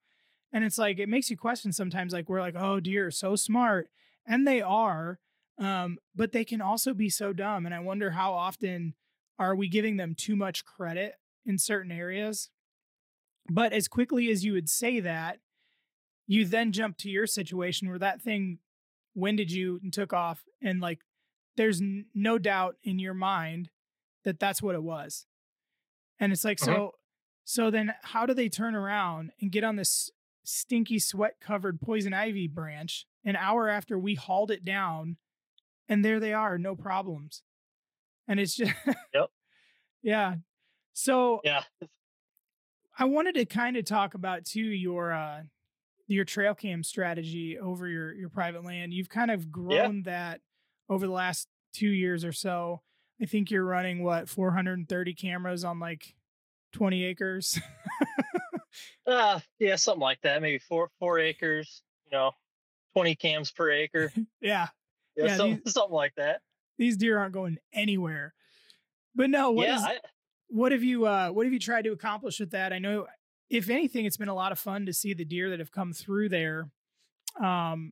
And it's like, it makes you question sometimes, like we're like, oh, deer are so smart, and they are, um, but they can also be so dumb. And I wonder how often are we giving them too much credit in certain areas? But as quickly as you would say that, you then jump to your situation where that thing winded you and took off. And like, there's n- no doubt in your mind that that's what it was. And it's like, uh-huh. so, so then how do they turn around and get on this stinky sweat covered poison ivy branch an hour after we hauled it down, and there they are, no problems. And it's just, yep. yeah. So yeah. I wanted to kind of talk about too, your, uh, your trail cam strategy over your, your private land. You've kind of grown yeah. that over the last two years or so. I think you're running what, four hundred thirty cameras on like twenty acres. uh, yeah, something like that. Maybe four, four acres, you know, twenty cams per acre. yeah. Yeah. yeah some, these, something like that. These deer aren't going anywhere, but no, what, yeah, is, I, what have you, uh, what have you tried to accomplish with that? I know if anything, it's been a lot of fun to see the deer that have come through there. Um,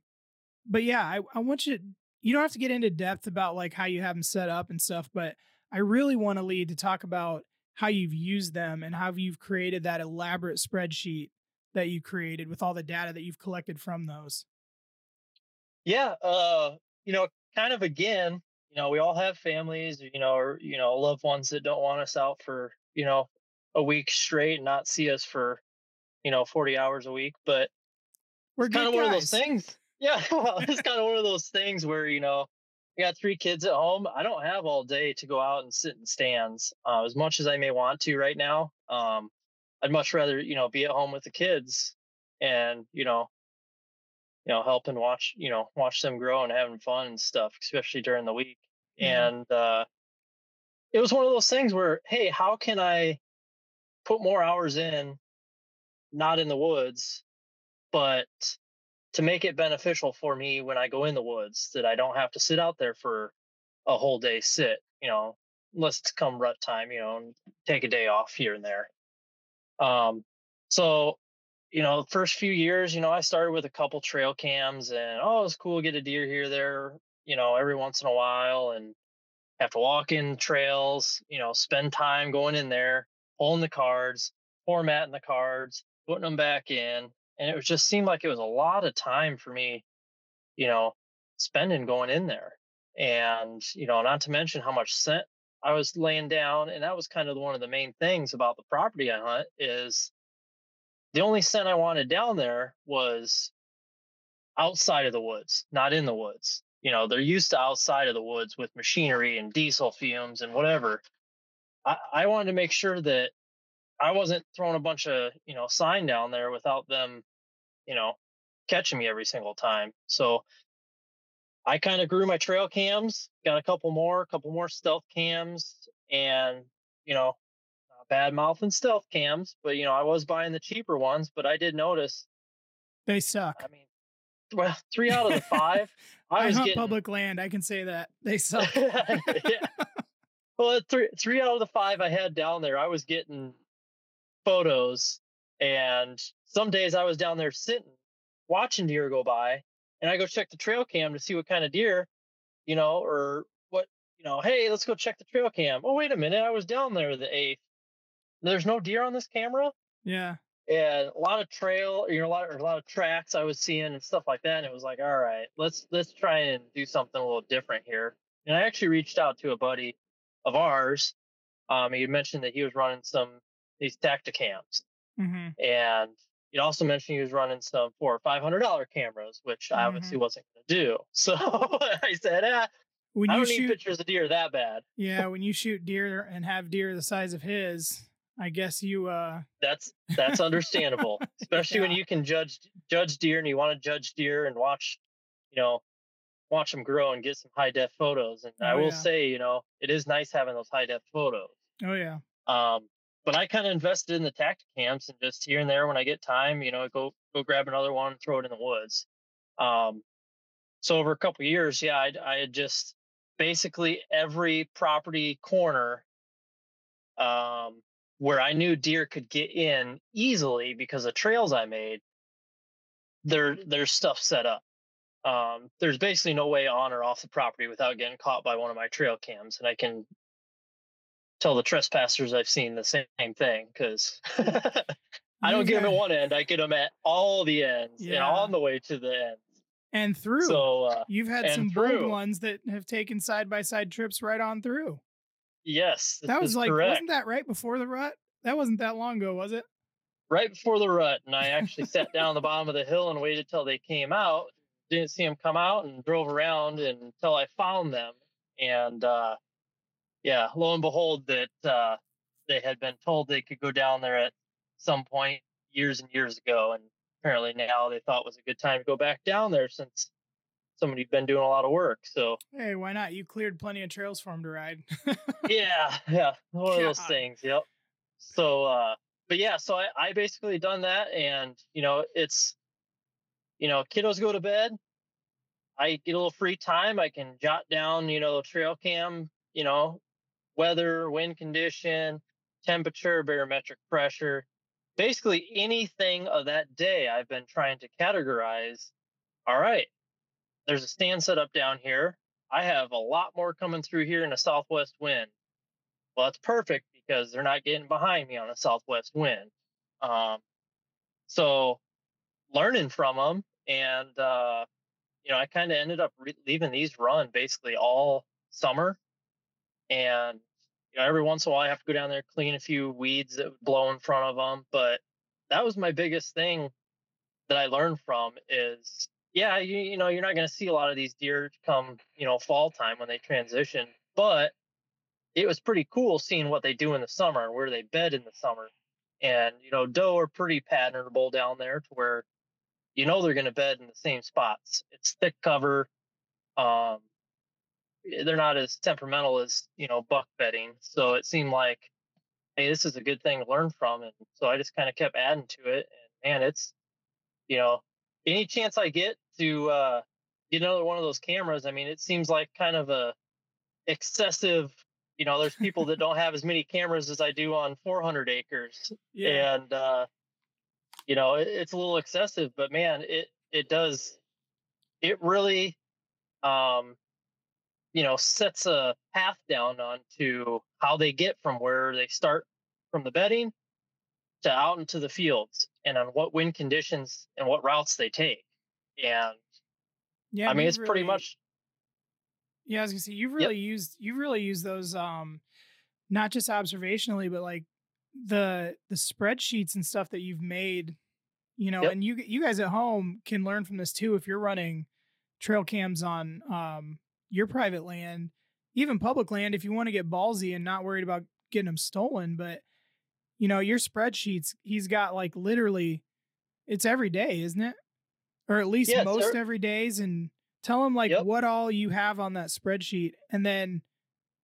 but yeah, I, I want you to, you don't have to get into depth about like how you have them set up and stuff, but I really want to lead to talk about how you've used them and how you've created that elaborate spreadsheet that you created with all the data that you've collected from those. Yeah. Uh, you know, kind of, again, you know, we all have families, you know, or, you know, loved ones that don't want us out for, you know, a week straight and not see us for, you know, forty hours a week, but we're kind of one of those things. Yeah, well, it's kind of one of those things where, you know, I got three kids at home. I don't have all day to go out and sit in stands uh, as much as I may want to right now. Um, I'd much rather, you know, be at home with the kids and, you know, you know, help and watch, you know, watch them grow and having fun and stuff, especially during the week. Mm-hmm. And uh, it was one of those things where, hey, how can I put more hours in, not in the woods, but to make it beneficial for me when I go in the woods, that I don't have to sit out there for a whole day sit, you know, unless it's come rut time, you know, and take a day off here and there. Um, so, you know, the first few years, you know, I started with a couple trail cams and, oh, it's cool, get a deer here, there, you know, every once in a while, and have to walk in trails, you know, spend time going in there, pulling the cards, formatting the cards, putting them back in. And it was just seemed like it was a lot of time for me, you know, spending going in there. And, you know, not to mention how much scent I was laying down. And that was kind of one of the main things about the property I hunt, is the only scent I wanted down there was outside of the woods, not in the woods. You know, they're used to outside of the woods with machinery and diesel fumes and whatever. I, I wanted to make sure that I wasn't throwing a bunch of, you know, sign down there without them, you know, catching me every single time. So I kind of grew my trail cams, got a couple more, a couple more stealth cams, and, you know, not bad mouth and stealth cams, but, you know, I was buying the cheaper ones, but I did notice they suck. I mean, well, three out of the five. I, I was hunt getting public land. I can say that they suck. yeah. Well, three, three out of the five I had down there, I was getting photos, and some days I was down there sitting watching deer go by, and I go check the trail cam to see what kind of deer, you know, or what, you know, hey, let's go check the trail cam. Oh, wait a minute, I was down there the eighth, there's no deer on this camera. Yeah. And a lot of trail, you know, a lot of, a lot of tracks I was seeing and stuff like that. And it was like, all right, let's let's try and do something a little different here. And I actually reached out to a buddy of ours. Um he mentioned that he was running some these Tacticams. Mm-hmm. And it also mentioned he was running some four or five hundred dollar cameras, which I mm-hmm. obviously wasn't gonna do. So I said, ah, when I don't you need shoot, pictures of deer that bad. Yeah, when you shoot deer and have deer the size of his, I guess you uh That's that's understandable. Especially yeah. when you can judge judge deer and you want to judge deer and watch, you know, watch them grow and get some high def photos. And oh, I will yeah. say, you know, it is nice having those high def photos. Oh yeah. Um But I kind of invested in the Tacticams, and just here and there when I get time, you know, go go grab another one and throw it in the woods. Um, so over a couple of years, yeah, I, I had just basically every property corner um, where I knew deer could get in easily because of trails I made, there there's stuff set up. Um, there's basically no way on or off the property without getting caught by one of my trail cams, and I can tell the trespassers I've seen the same thing, because I don't get them at one end. I get them at all the ends yeah. and on the way to the end. And through. So uh, you've had some bold ones that have taken side-by-side trips right on through. Yes. That was like, correct. Wasn't that right before the rut? That wasn't that long ago, was it? Right before the rut. And I actually sat down the bottom of the hill and waited till they came out. Didn't see them come out and drove around until I found them. And uh, yeah, lo and behold, that uh, they had been told they could go down there at some point years and years ago. And apparently now they thought was a good time to go back down there since somebody's been doing a lot of work. So hey, why not? You cleared plenty of trails for them to ride. yeah, yeah, one of yeah. those things. Yep. So, uh, but yeah, so I, I basically done that, and you know, it's you know, kiddos go to bed. I get a little free time. I can jot down, you know, trail cam, you know, weather, wind condition, temperature, barometric pressure. Basically anything of that day I've been trying to categorize. All right, there's a stand set up down here. I have a lot more coming through here in a southwest wind. Well, that's perfect because they're not getting behind me on a southwest wind. Um, so learning from them. And, uh, you know, I kind of ended up re- leaving these run basically all summer. And you know, every once in a while, I have to go down there, clean a few weeds that would blow in front of them. But that was my biggest thing that I learned from is, yeah, you, you know, you're not going to see a lot of these deer come, you know, fall time when they transition. But it was pretty cool seeing what they do in the summer and where they bed in the summer. And, you know, doe are pretty patternable down there to where, you know, they're going to bed in the same spots. It's thick cover. Um, they're not as temperamental as, you know, buck bedding. So it seemed like, hey, this is a good thing to learn from. And so I just kind of kept adding to it. And man, it's, you know, any chance I get to uh, get another one of those cameras, I mean, it seems like kind of a excessive, you know, there's people that don't have as many cameras as I do on four hundred acres. Yeah. And, uh, you know, it, it's a little excessive, but man, it, it does, it really, um, you know, sets a path down onto how they get from where they start from the bedding to out into the fields and on what wind conditions and what routes they take. And yeah, I mean, it's really, pretty much. Yeah. I was gonna say, you've really yep. used, you've really used those, um, not just observationally, but like the, the spreadsheets and stuff that you've made, you know, yep. and you, you guys at home can learn from this too. If you're running trail cams on, um, your private land, even public land, if you want to get ballsy and not worried about getting them stolen. But, you know, your spreadsheets, he's got like literally, it's every day, isn't it? Or at least yeah, most sir. every days. And tell him like yep. what all you have on that spreadsheet and then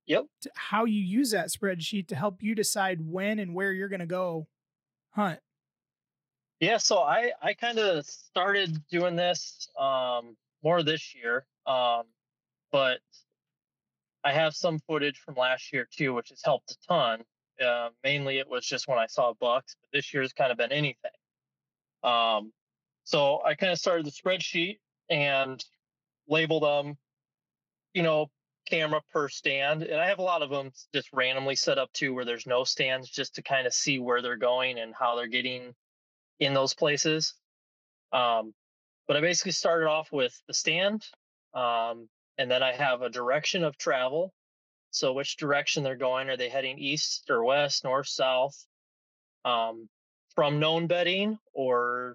yep. t- how you use that spreadsheet to help you decide when and where you're going to go hunt. Yeah. So I, I kind of started doing this um, more this year. Um, But I have some footage from last year, too, which has helped a ton. Uh, mainly it was just when I saw bucks, but this year's kind of been anything. Um, so I kind of started the spreadsheet and labeled them, you know, camera per stand. And I have a lot of them just randomly set up, too, where there's no stands just to kind of see where they're going and how they're getting in those places. Um, but I basically started off with the stand. Um, And then I have a direction of travel. So which direction they're going. Are they heading east or west, north, south? Um, from known bedding or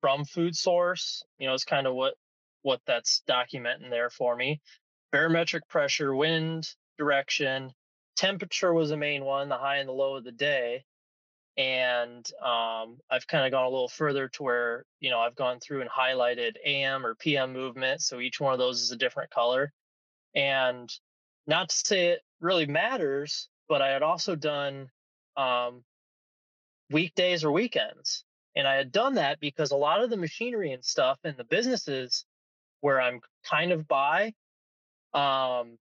from food source? You know, it's kind of what, what that's documenting there for me. Barometric pressure, wind direction. Temperature was the main one, the high and the low of the day. And um, I've kind of gone a little further to where, you know, I've gone through and highlighted A M or P M movement. So each one of those is a different color. And not to say it really matters, but I had also done um, weekdays or weekends. And I had done that because a lot of the machinery and stuff and the businesses where I'm kind of by, um,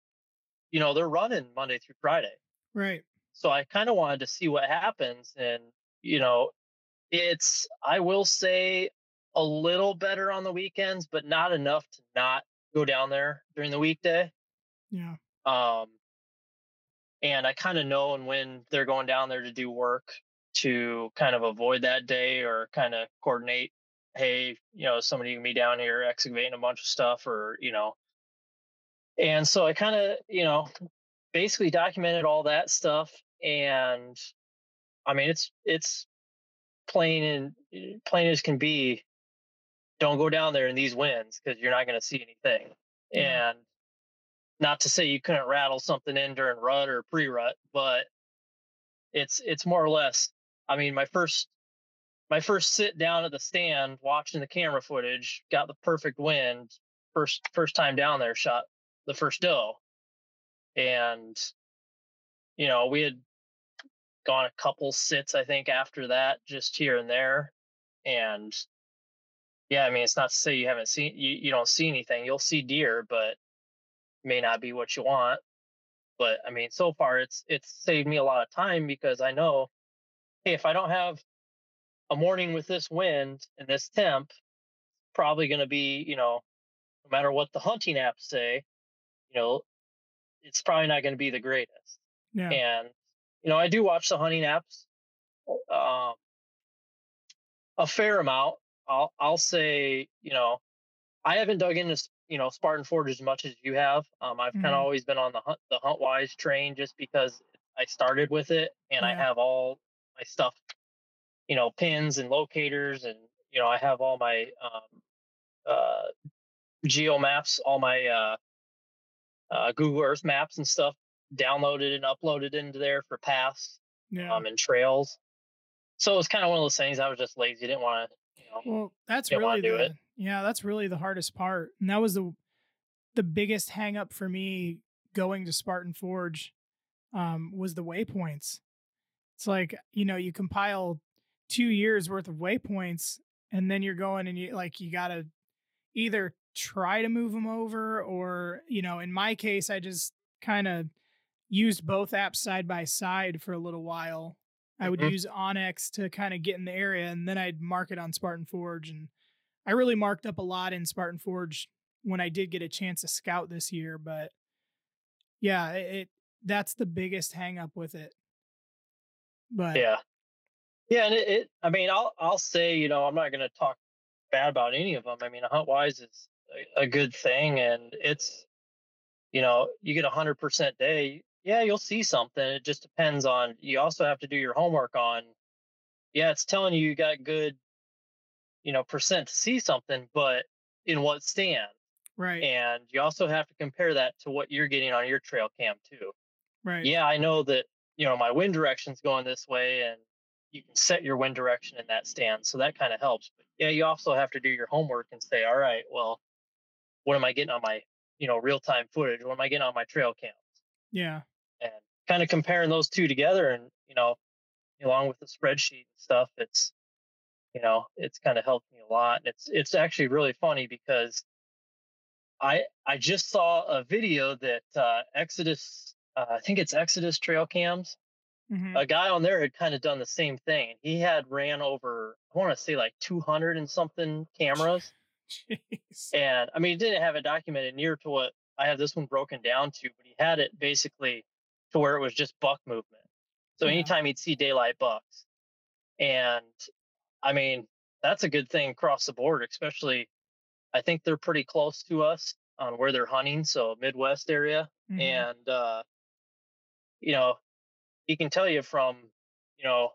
you know, they're running Monday through Friday. Right. So I kind of wanted to see what happens. And, you know, it's, I will say a little better on the weekends, but not enough to not go down there during the weekday. Yeah. Um, and I kind of know and when they're going down there to do work to kind of avoid that day or kind of coordinate, hey, you know, somebody can be down here excavating a bunch of stuff or, you know. And so I kind of, you know, basically documented all that stuff. And I mean, it's, it's plain and plain as can be. Don't go down there in these winds because you're not going to see anything. Yeah. And not to say you couldn't rattle something in during rut or pre-rut, but it's, it's more or less, I mean, my first, my first sit down at the stand watching the camera footage, got the perfect wind. First, first time down there, shot the first doe. And, you know, we had gone a couple sits, I think, after that, just here and there. And yeah, I mean, it's not to say you haven't seen, you, you don't see anything. You'll see deer, but may not be what you want. But I mean, so far it's, it's saved me a lot of time because I know, hey, if I don't have a morning with this wind and this temp, probably going to be, you know, no matter what the hunting apps say, you know, it's probably not going to be the greatest. Yeah. And, you know, I do watch the hunting apps um, a fair amount. I'll, I'll say, you know, I haven't dug into, you know, Spartan Forge as much as you have. Um, I've mm-hmm. kind of always been on the hunt, the HuntWise train just because I started with it and yeah. I have all my stuff, you know, pins and locators and, you know, I have all my um, uh, geo maps, all my uh, uh, Google Earth maps and stuff downloaded and uploaded into there for paths yeah. um, and trails. So it was kind of one of those things I was just lazy. I didn't want to. Well, that's really the, it. yeah, that's really the hardest part. And that was the, the biggest hang up for me going to Spartan Forge, um, was the waypoints. It's like, you know, you compile two years worth of waypoints and then you're going and you like, you got to either try to move them over or, you know, in my case, I just kind of used both apps side by side for a little while. I would mm-hmm. use Onyx to kind of get in the area, and then I'd mark it on Spartan Forge. And I really marked up a lot in Spartan Forge when I did get a chance to scout this year. But yeah, it, it that's the biggest hang up with it. But yeah, yeah, and it, it. I mean, I'll I'll say, you know, I'm not going to talk bad about any of them. I mean, HuntWise is a, a good thing, and it's, you know, you get a hundred percent day. Yeah, you'll see something. It just depends on, you also have to do your homework on, yeah, it's telling you you got good, you know, percent to see something, but in what stand? Right. And you also have to compare that to what you're getting on your trail cam too. Right. Yeah, I know that, you know, my wind direction's going this way and you can set your wind direction in that stand. So that kind of helps. But yeah, you also have to do your homework and say, all right, well, what am I getting on my, you know, real time footage? What am I getting on my trail cam? Yeah. And kind of comparing those two together and, you know, along with the spreadsheet and stuff, it's, you know, it's kind of helped me a lot. And it's, it's actually really funny because I, I just saw a video that uh, Exodus, uh, I think it's Exodus trail cams. Mm-hmm. A guy on there had kind of done the same thing. He had ran over, I want to say like two hundred and something cameras. Jeez. And I mean, he didn't have it documented near to what I have this one broken down to, but he had it basically to where it was just buck movement. So yeah. Anytime he'd see daylight bucks. And I mean, that's a good thing across the board, especially I think they're pretty close to us on where they're hunting. So Midwest area. Mm-hmm. And, uh, you know, he can tell you from, you know,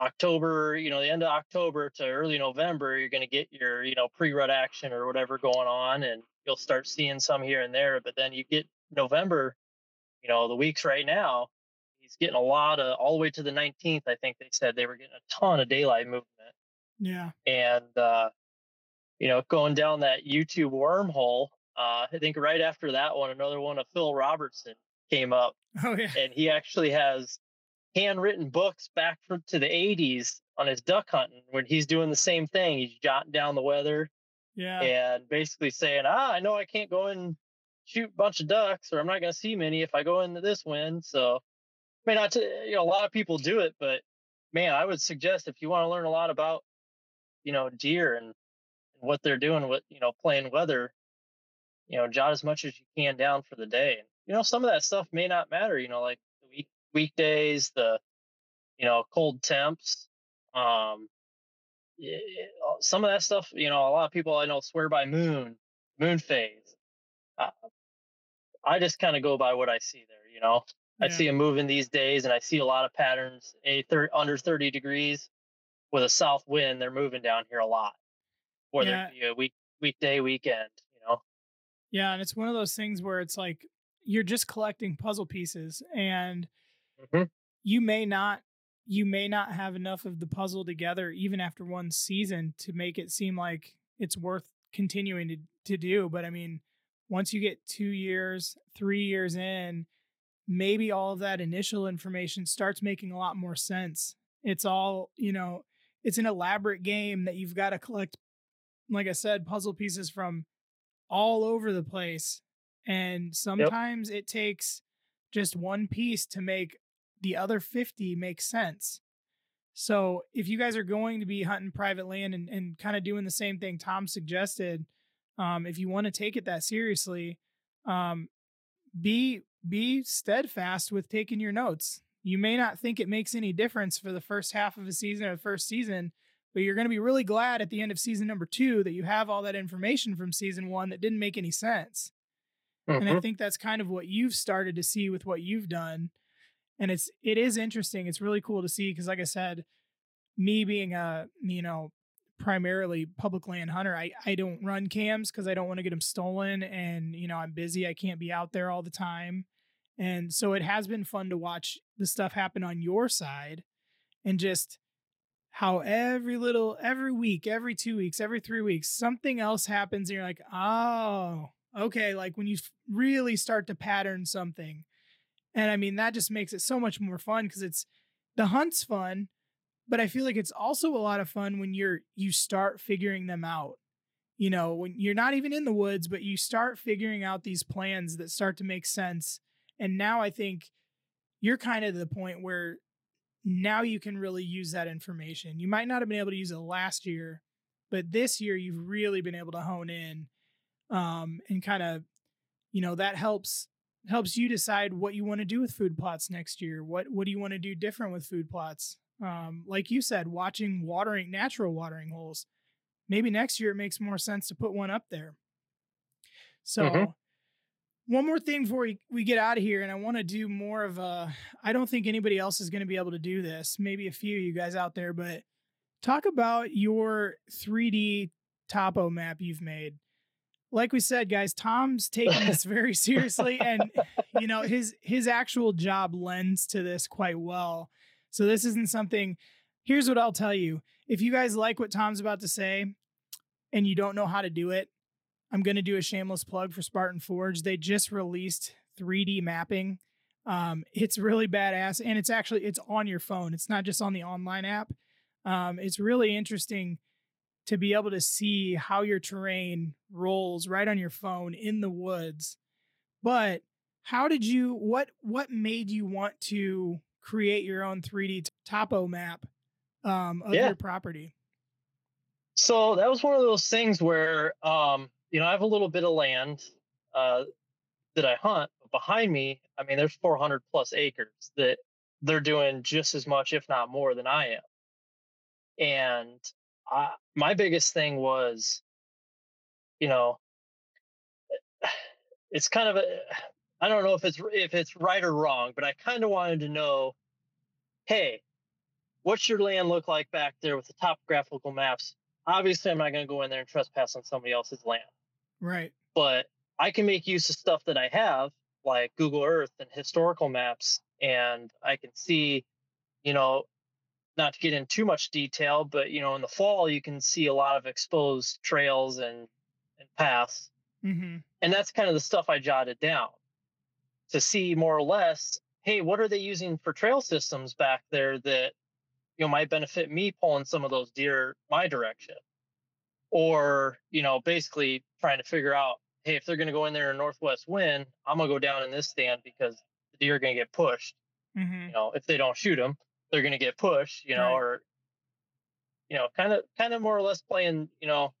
October, you know, the end of October to early November, you're going to get your, you know, pre-rut action or whatever going on. And you'll start seeing some here and there, but then you get November, you know, the weeks right now, he's getting a lot of, all the way to the nineteenth, I think they said they were getting a ton of daylight movement. Yeah. And, uh, you know, going down that YouTube wormhole, uh, I think right after that one, another one of Phil Robertson came up. Oh, yeah. And he actually has handwritten books back from to the eighties on his duck hunting when he's doing the same thing. He's jotting down the weather. Yeah. And basically saying, ah, I know I can't go and shoot a bunch of ducks or I'm not going to see many if I go into this wind. So, I mean, I t- you know, a lot of people do it, but man, I would suggest if you want to learn a lot about, you know, deer and, and what they're doing with, you know, playing weather, you know, jot as much as you can down for the day. And, you know, some of that stuff may not matter, you know, like the week, weekdays, the, you know, cold temps, um, some of that stuff, you know, a lot of people I know swear by moon, moon phase. Uh, I just kind of go by what I see there, you know. Yeah. I see them moving these days, and I see a lot of patterns a thir- under thirty degrees with a south wind. They're moving down here a lot, or yeah. there'd be a week, weekday, weekend, you know. Yeah, and it's one of those things where it's like you're just collecting puzzle pieces, and mm-hmm. you may not you may not have enough of the puzzle together even after one season to make it seem like it's worth continuing to, to do. But I mean, once you get two years, three years in, maybe all of that initial information starts making a lot more sense. It's all, you know, it's an elaborate game that you've got to collect, like I said, puzzle pieces from all over the place. And sometimes yep. it takes just one piece to make the other fifty make sense. So if you guys are going to be hunting private land and, and kind of doing the same thing Tom suggested, um, if you want to take it that seriously, um, be be steadfast with taking your notes. You may not think it makes any difference for the first half of a season or the first season, but you're going to be really glad at the end of season number two that you have all that information from season one that didn't make any sense. Mm-hmm. And I think that's kind of what you've started to see with what you've done. And it's, it is interesting. It's really cool to see. Cause like I said, me being a, you know, primarily public land hunter, I, I don't run cams cause I don't want to get them stolen, and, you know, I'm busy. I can't be out there all the time. And so it has been fun to watch the stuff happen on your side, and just how every little, every week, every two weeks, every three weeks, something else happens. And you're like, oh, okay. Like when you really start to pattern something. And I mean, that just makes it so much more fun, because it's the hunt's fun, but I feel like it's also a lot of fun when you're, you start figuring them out, you know, when you're not even in the woods, but you start figuring out these plans that start to make sense. And now I think you're kind of to the point where now you can really use that information. You might not have been able to use it last year, but this year you've really been able to hone in, um, and kind of, you know, that helps. helps you decide what you want to do with food plots next year. What, what do you want to do different with food plots? Um, like you said, watching watering, natural watering holes. Maybe next year it makes more sense to put one up there. So mm-hmm. one more thing before we, we get out of here. And I want to do more of a, I don't think anybody else is going to be able to do this. Maybe a few of you guys out there, but talk about your three D topo map you've made. Like we said, guys, Tom's taking this very seriously, and you know, his his actual job lends to this quite well. So this isn't something, here's what I'll tell you. If you guys like what Tom's about to say and you don't know how to do it, I'm going to do a shameless plug for Spartan Forge. They just released three D mapping. Um, it's really badass, and it's actually, it's on your phone. It's not just on the online app. Um, it's really interesting to be able to see how your terrain rolls right on your phone in the woods. But how did you, what what made you want to create your own three D topo map um, of yeah. your property? So that was one of those things where, um, you know, I have a little bit of land uh, that I hunt. But behind me, I mean, there's four hundred plus acres that they're doing just as much, if not more, than I am. And I, my biggest thing was, you know, it's kind of a, I don't know if it's if it's right or wrong, but I kind of wanted to know, hey, what's your land look like back there with the topographical maps? Obviously, I'm not going to go in there and trespass on somebody else's land. Right. But I can make use of stuff that I have, like Google Earth and historical maps, and I can see, you know, not to get in too much detail, but, you know, in the fall, you can see a lot of exposed trails and, and paths. Mm-hmm. And that's kind of the stuff I jotted down to see more or less, hey, what are they using for trail systems back there that, you know, might benefit me pulling some of those deer my direction? Or, you know, basically trying to figure out, hey, if they're going to go in there in a northwest wind, I'm going to go down in this stand because the deer are going to get pushed. Mm-hmm. You know, if they don't shoot them, they're going to get pushed, you know, right. or, you know, kind of, kind of more or less playing, you know,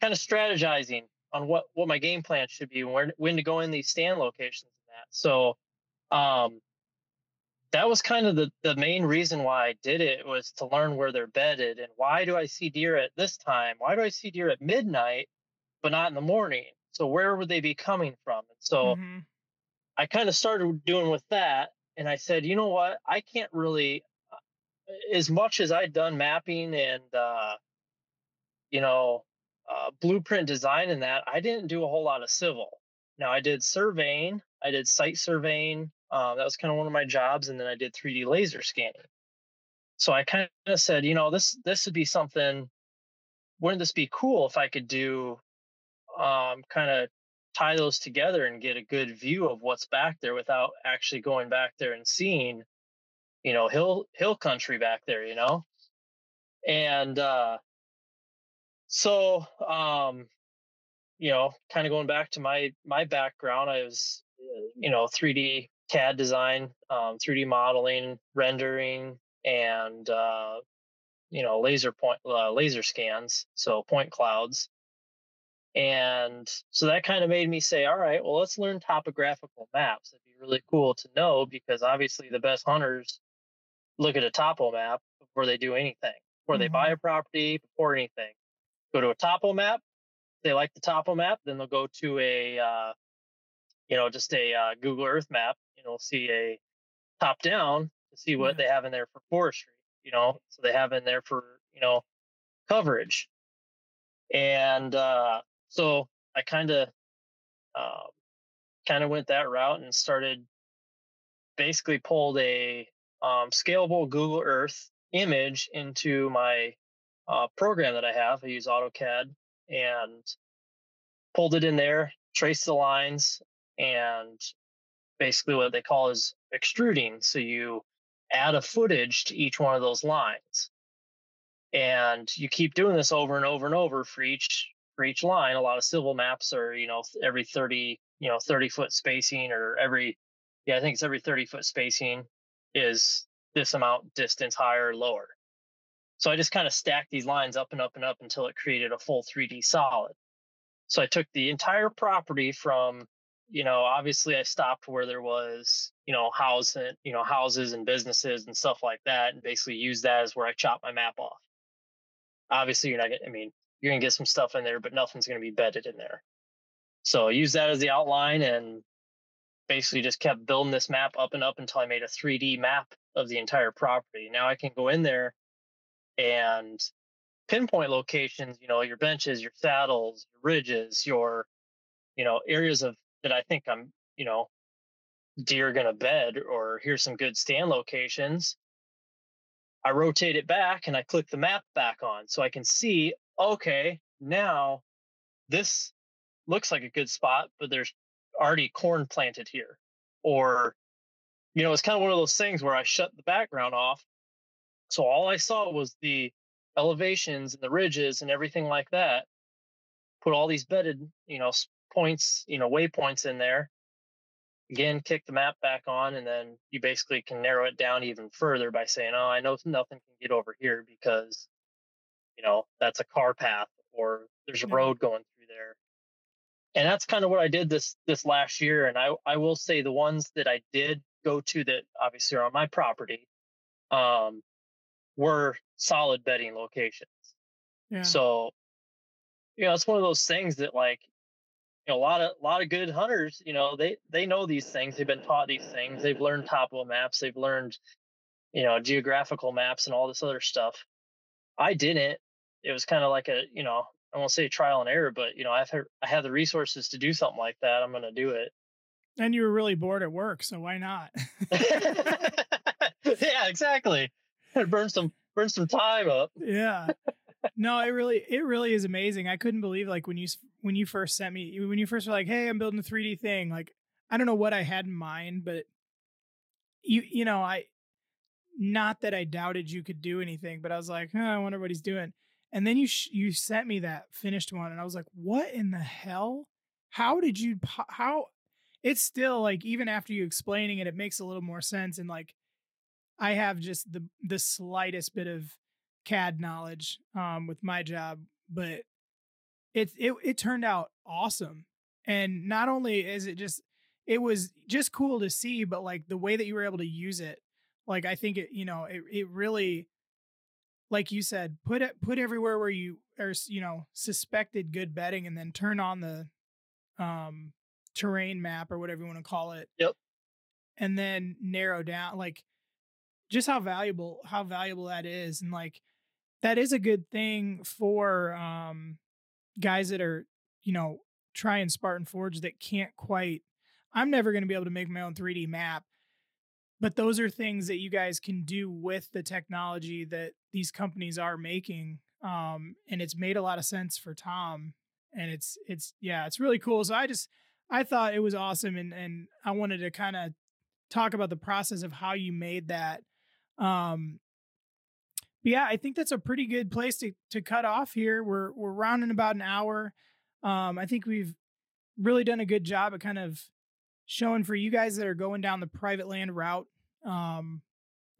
kind of strategizing on what, what my game plan should be, when, when to go in these stand locations and that. So, um, that was kind of the, the main reason why I did it, was to learn where they're bedded and why do I see deer at this time? Why do I see deer at midnight, but not in the morning? So where would they be coming from? And so mm-hmm. I kind of started doing with that. And I said, you know what? I can't really, as much as I'd done mapping and, uh, you know, uh, blueprint design and that, I didn't do a whole lot of civil. Now, I did surveying. I did site surveying. Um, that was kind of one of my jobs. And then I did three D laser scanning. So I kind of said, you know, this this would be something. Wouldn't this be cool if I could do um, kind of tie those together and get a good view of what's back there without actually going back there and seeing, you know, hill hill country back there, you know? And uh, so, um, you know, kind of going back to my my background, I was, you know, three D C A D design, um, three D modeling, rendering, and, uh, you know, laser point, uh, laser scans. So point clouds. And so that kind of made me say, all right, well, let's learn topographical maps. It'd be really cool to know, because obviously the best hunters look at a topo map before they do anything, before mm-hmm. they buy a property, before anything. Go to a topo map. If they like the topo map, then they'll go to a, uh, you know, just a uh, Google Earth map, and they'll see a top down to see what yeah. they have in there for forestry, you know, so they have in there for, you know, coverage. And, uh, So I kind of uh, kind of went that route and started, basically pulled a um, scalable Google Earth image into my uh, program that I have. I use AutoCAD, and pulled it in there, traced the lines, and basically what they call is extruding. So you add a footage to each one of those lines. And you keep doing this over and over and over for each for each line. A lot of civil maps are, you know, every thirty, you know, thirty foot spacing, or every, yeah, I think it's every thirty foot spacing is this amount distance higher or lower. So I just kind of stacked these lines up and up and up until it created a full three D solid. So I took the entire property from, you know, obviously I stopped where there was, you know, house and, you know, houses and businesses and stuff like that, and basically used that as where I chopped my map off. Obviously you're not gonna, I mean, you're going to get some stuff in there, but nothing's going to be bedded in there. So I used that as the outline, and basically just kept building this map up and up until I made a three D map of the entire property. Now I can go in there and pinpoint locations, you know, your benches, your saddles, your ridges, your, you know, areas of that I think I'm, you know, deer going to bed, or here's some good stand locations. I rotate it back and I click the map back on so I can see, okay, now this looks like a good spot, but there's already corn planted here. Or, you know, it's kind of one of those things where I shut the background off. So all I saw was the elevations and the ridges and everything like that. Put all these bedded, you know, points, you know, waypoints in there. Again, kick the map back on, and then you basically can narrow it down even further by saying, oh, I know nothing can get over here because, you know, that's a car path, or there's a road going through there. And that's kind of what I did this this last year. And I, I will say the ones that I did go to that obviously are on my property um, were solid bedding locations. Yeah. So, you know, it's one of those things that, like, you know, a lot of a lot of good hunters, you know, they they know these things. They've been taught these things. They've learned topo maps. They've learned, you know, geographical maps and all this other stuff. I didn't. It was kind of like a, you know, I won't say trial and error, but, you know, I've heard, I have the resources to do something like that. I'm going to do it. And you were really bored at work, so why not? Yeah, exactly. Burn some, burn some time up. Yeah. No, it really, it really is amazing. I couldn't believe, like, when you, when you first sent me, when you first were like, hey, I'm building a three D thing. Like, I don't know what I had in mind, but you, you know, I, not that I doubted you could do anything, but I was like, oh, I wonder what he's doing. And then you sh- you sent me that finished one, and I was like, what in the hell? How did you po- how? It's still, like, even after you explaining it, it makes a little more sense. And, like, I have just the the slightest bit of C A D knowledge um, with my job, but it it it turned out awesome. And not only is it just it was just cool to see, but, like, the way that you were able to use it. Like, I think it, you know, it, it really, like you said, put it, put everywhere where you, or, you know, suspected good bedding, and then turn on the, um, terrain map or whatever you want to call it. Yep. And then narrow down, like, just how valuable, how valuable that is. And like, that is a good thing for um, guys that are, you know, trying Spartan Forge that can't quite, I'm never going to be able to make my own three D map. But those are things that you guys can do with the technology that these companies are making. Um, and it's made a lot of sense for Tom. And it's, it's, yeah, it's really cool. So I just, I thought it was awesome. And, and I wanted to kind of talk about the process of how you made that. Um, but yeah, I think that's a pretty good place to, to cut off here. We're, we're rounding about an hour. Um, I think we've really done a good job at kind of showing for you guys that are going down the private land route. Um,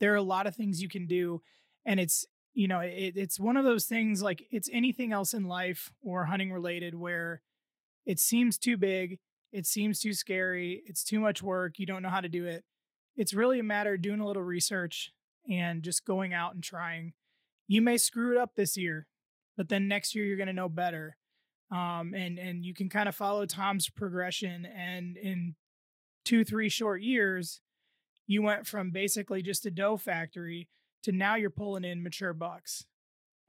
there are a lot of things you can do, and it's, you know, it, it's one of those things, like it's anything else in life or hunting related, where it seems too big, it seems too scary, it's too much work, you don't know how to do it. It's really a matter of doing a little research and just going out and trying. You may screw it up this year, but then next year you're going to know better. Um, and, and you can kind of follow Tom's progression, and in two, three short years, you went from basically just a doe factory to now you're pulling in mature bucks.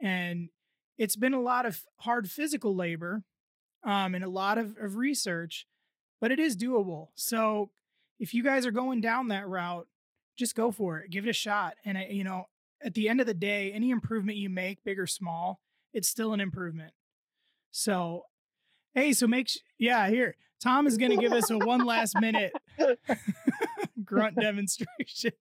And it's been a lot of hard physical labor um, and a lot of, of research, but it is doable. So if you guys are going down that route, just go for it. Give it a shot. And, I, you know, at the end of the day, any improvement you make, big or small, it's still an improvement. So, hey, so make, sh- yeah, here. Tom is going to give us a one last minute grunt demonstration.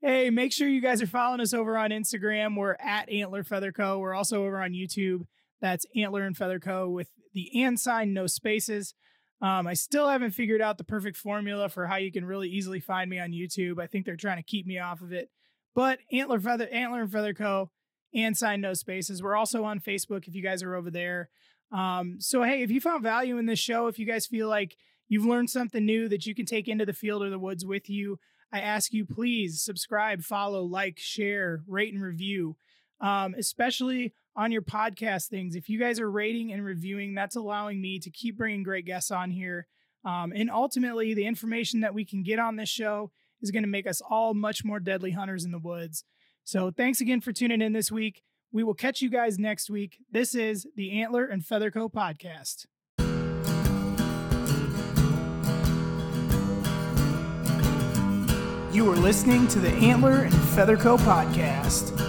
Hey, make sure you guys are following us over on Instagram. We're at Antler Feather Co. We're also over on YouTube. That's Antler and Feather Co. with the and sign, no spaces. Um, I still haven't figured out the perfect formula for how you can really easily find me on YouTube. I think they're trying to keep me off of it. But Antler Feather, Antler and Feather Co. and sign, no spaces. We're also on Facebook if you guys are over there. Um, so, hey, if you found value in this show, if you guys feel like you've learned something new that you can take into the field or the woods with you, I ask you, please subscribe, follow, like, share, rate, and review, um, especially on your podcast things. If you guys are rating and reviewing, that's allowing me to keep bringing great guests on here. Um, and ultimately, the information that we can get on this show is going to make us all much more deadly hunters in the woods. So thanks again for tuning in this week. We will catch you guys next week. This is the Antler and Feather Co. podcast. You are listening to the Antler and Feather Co. podcast.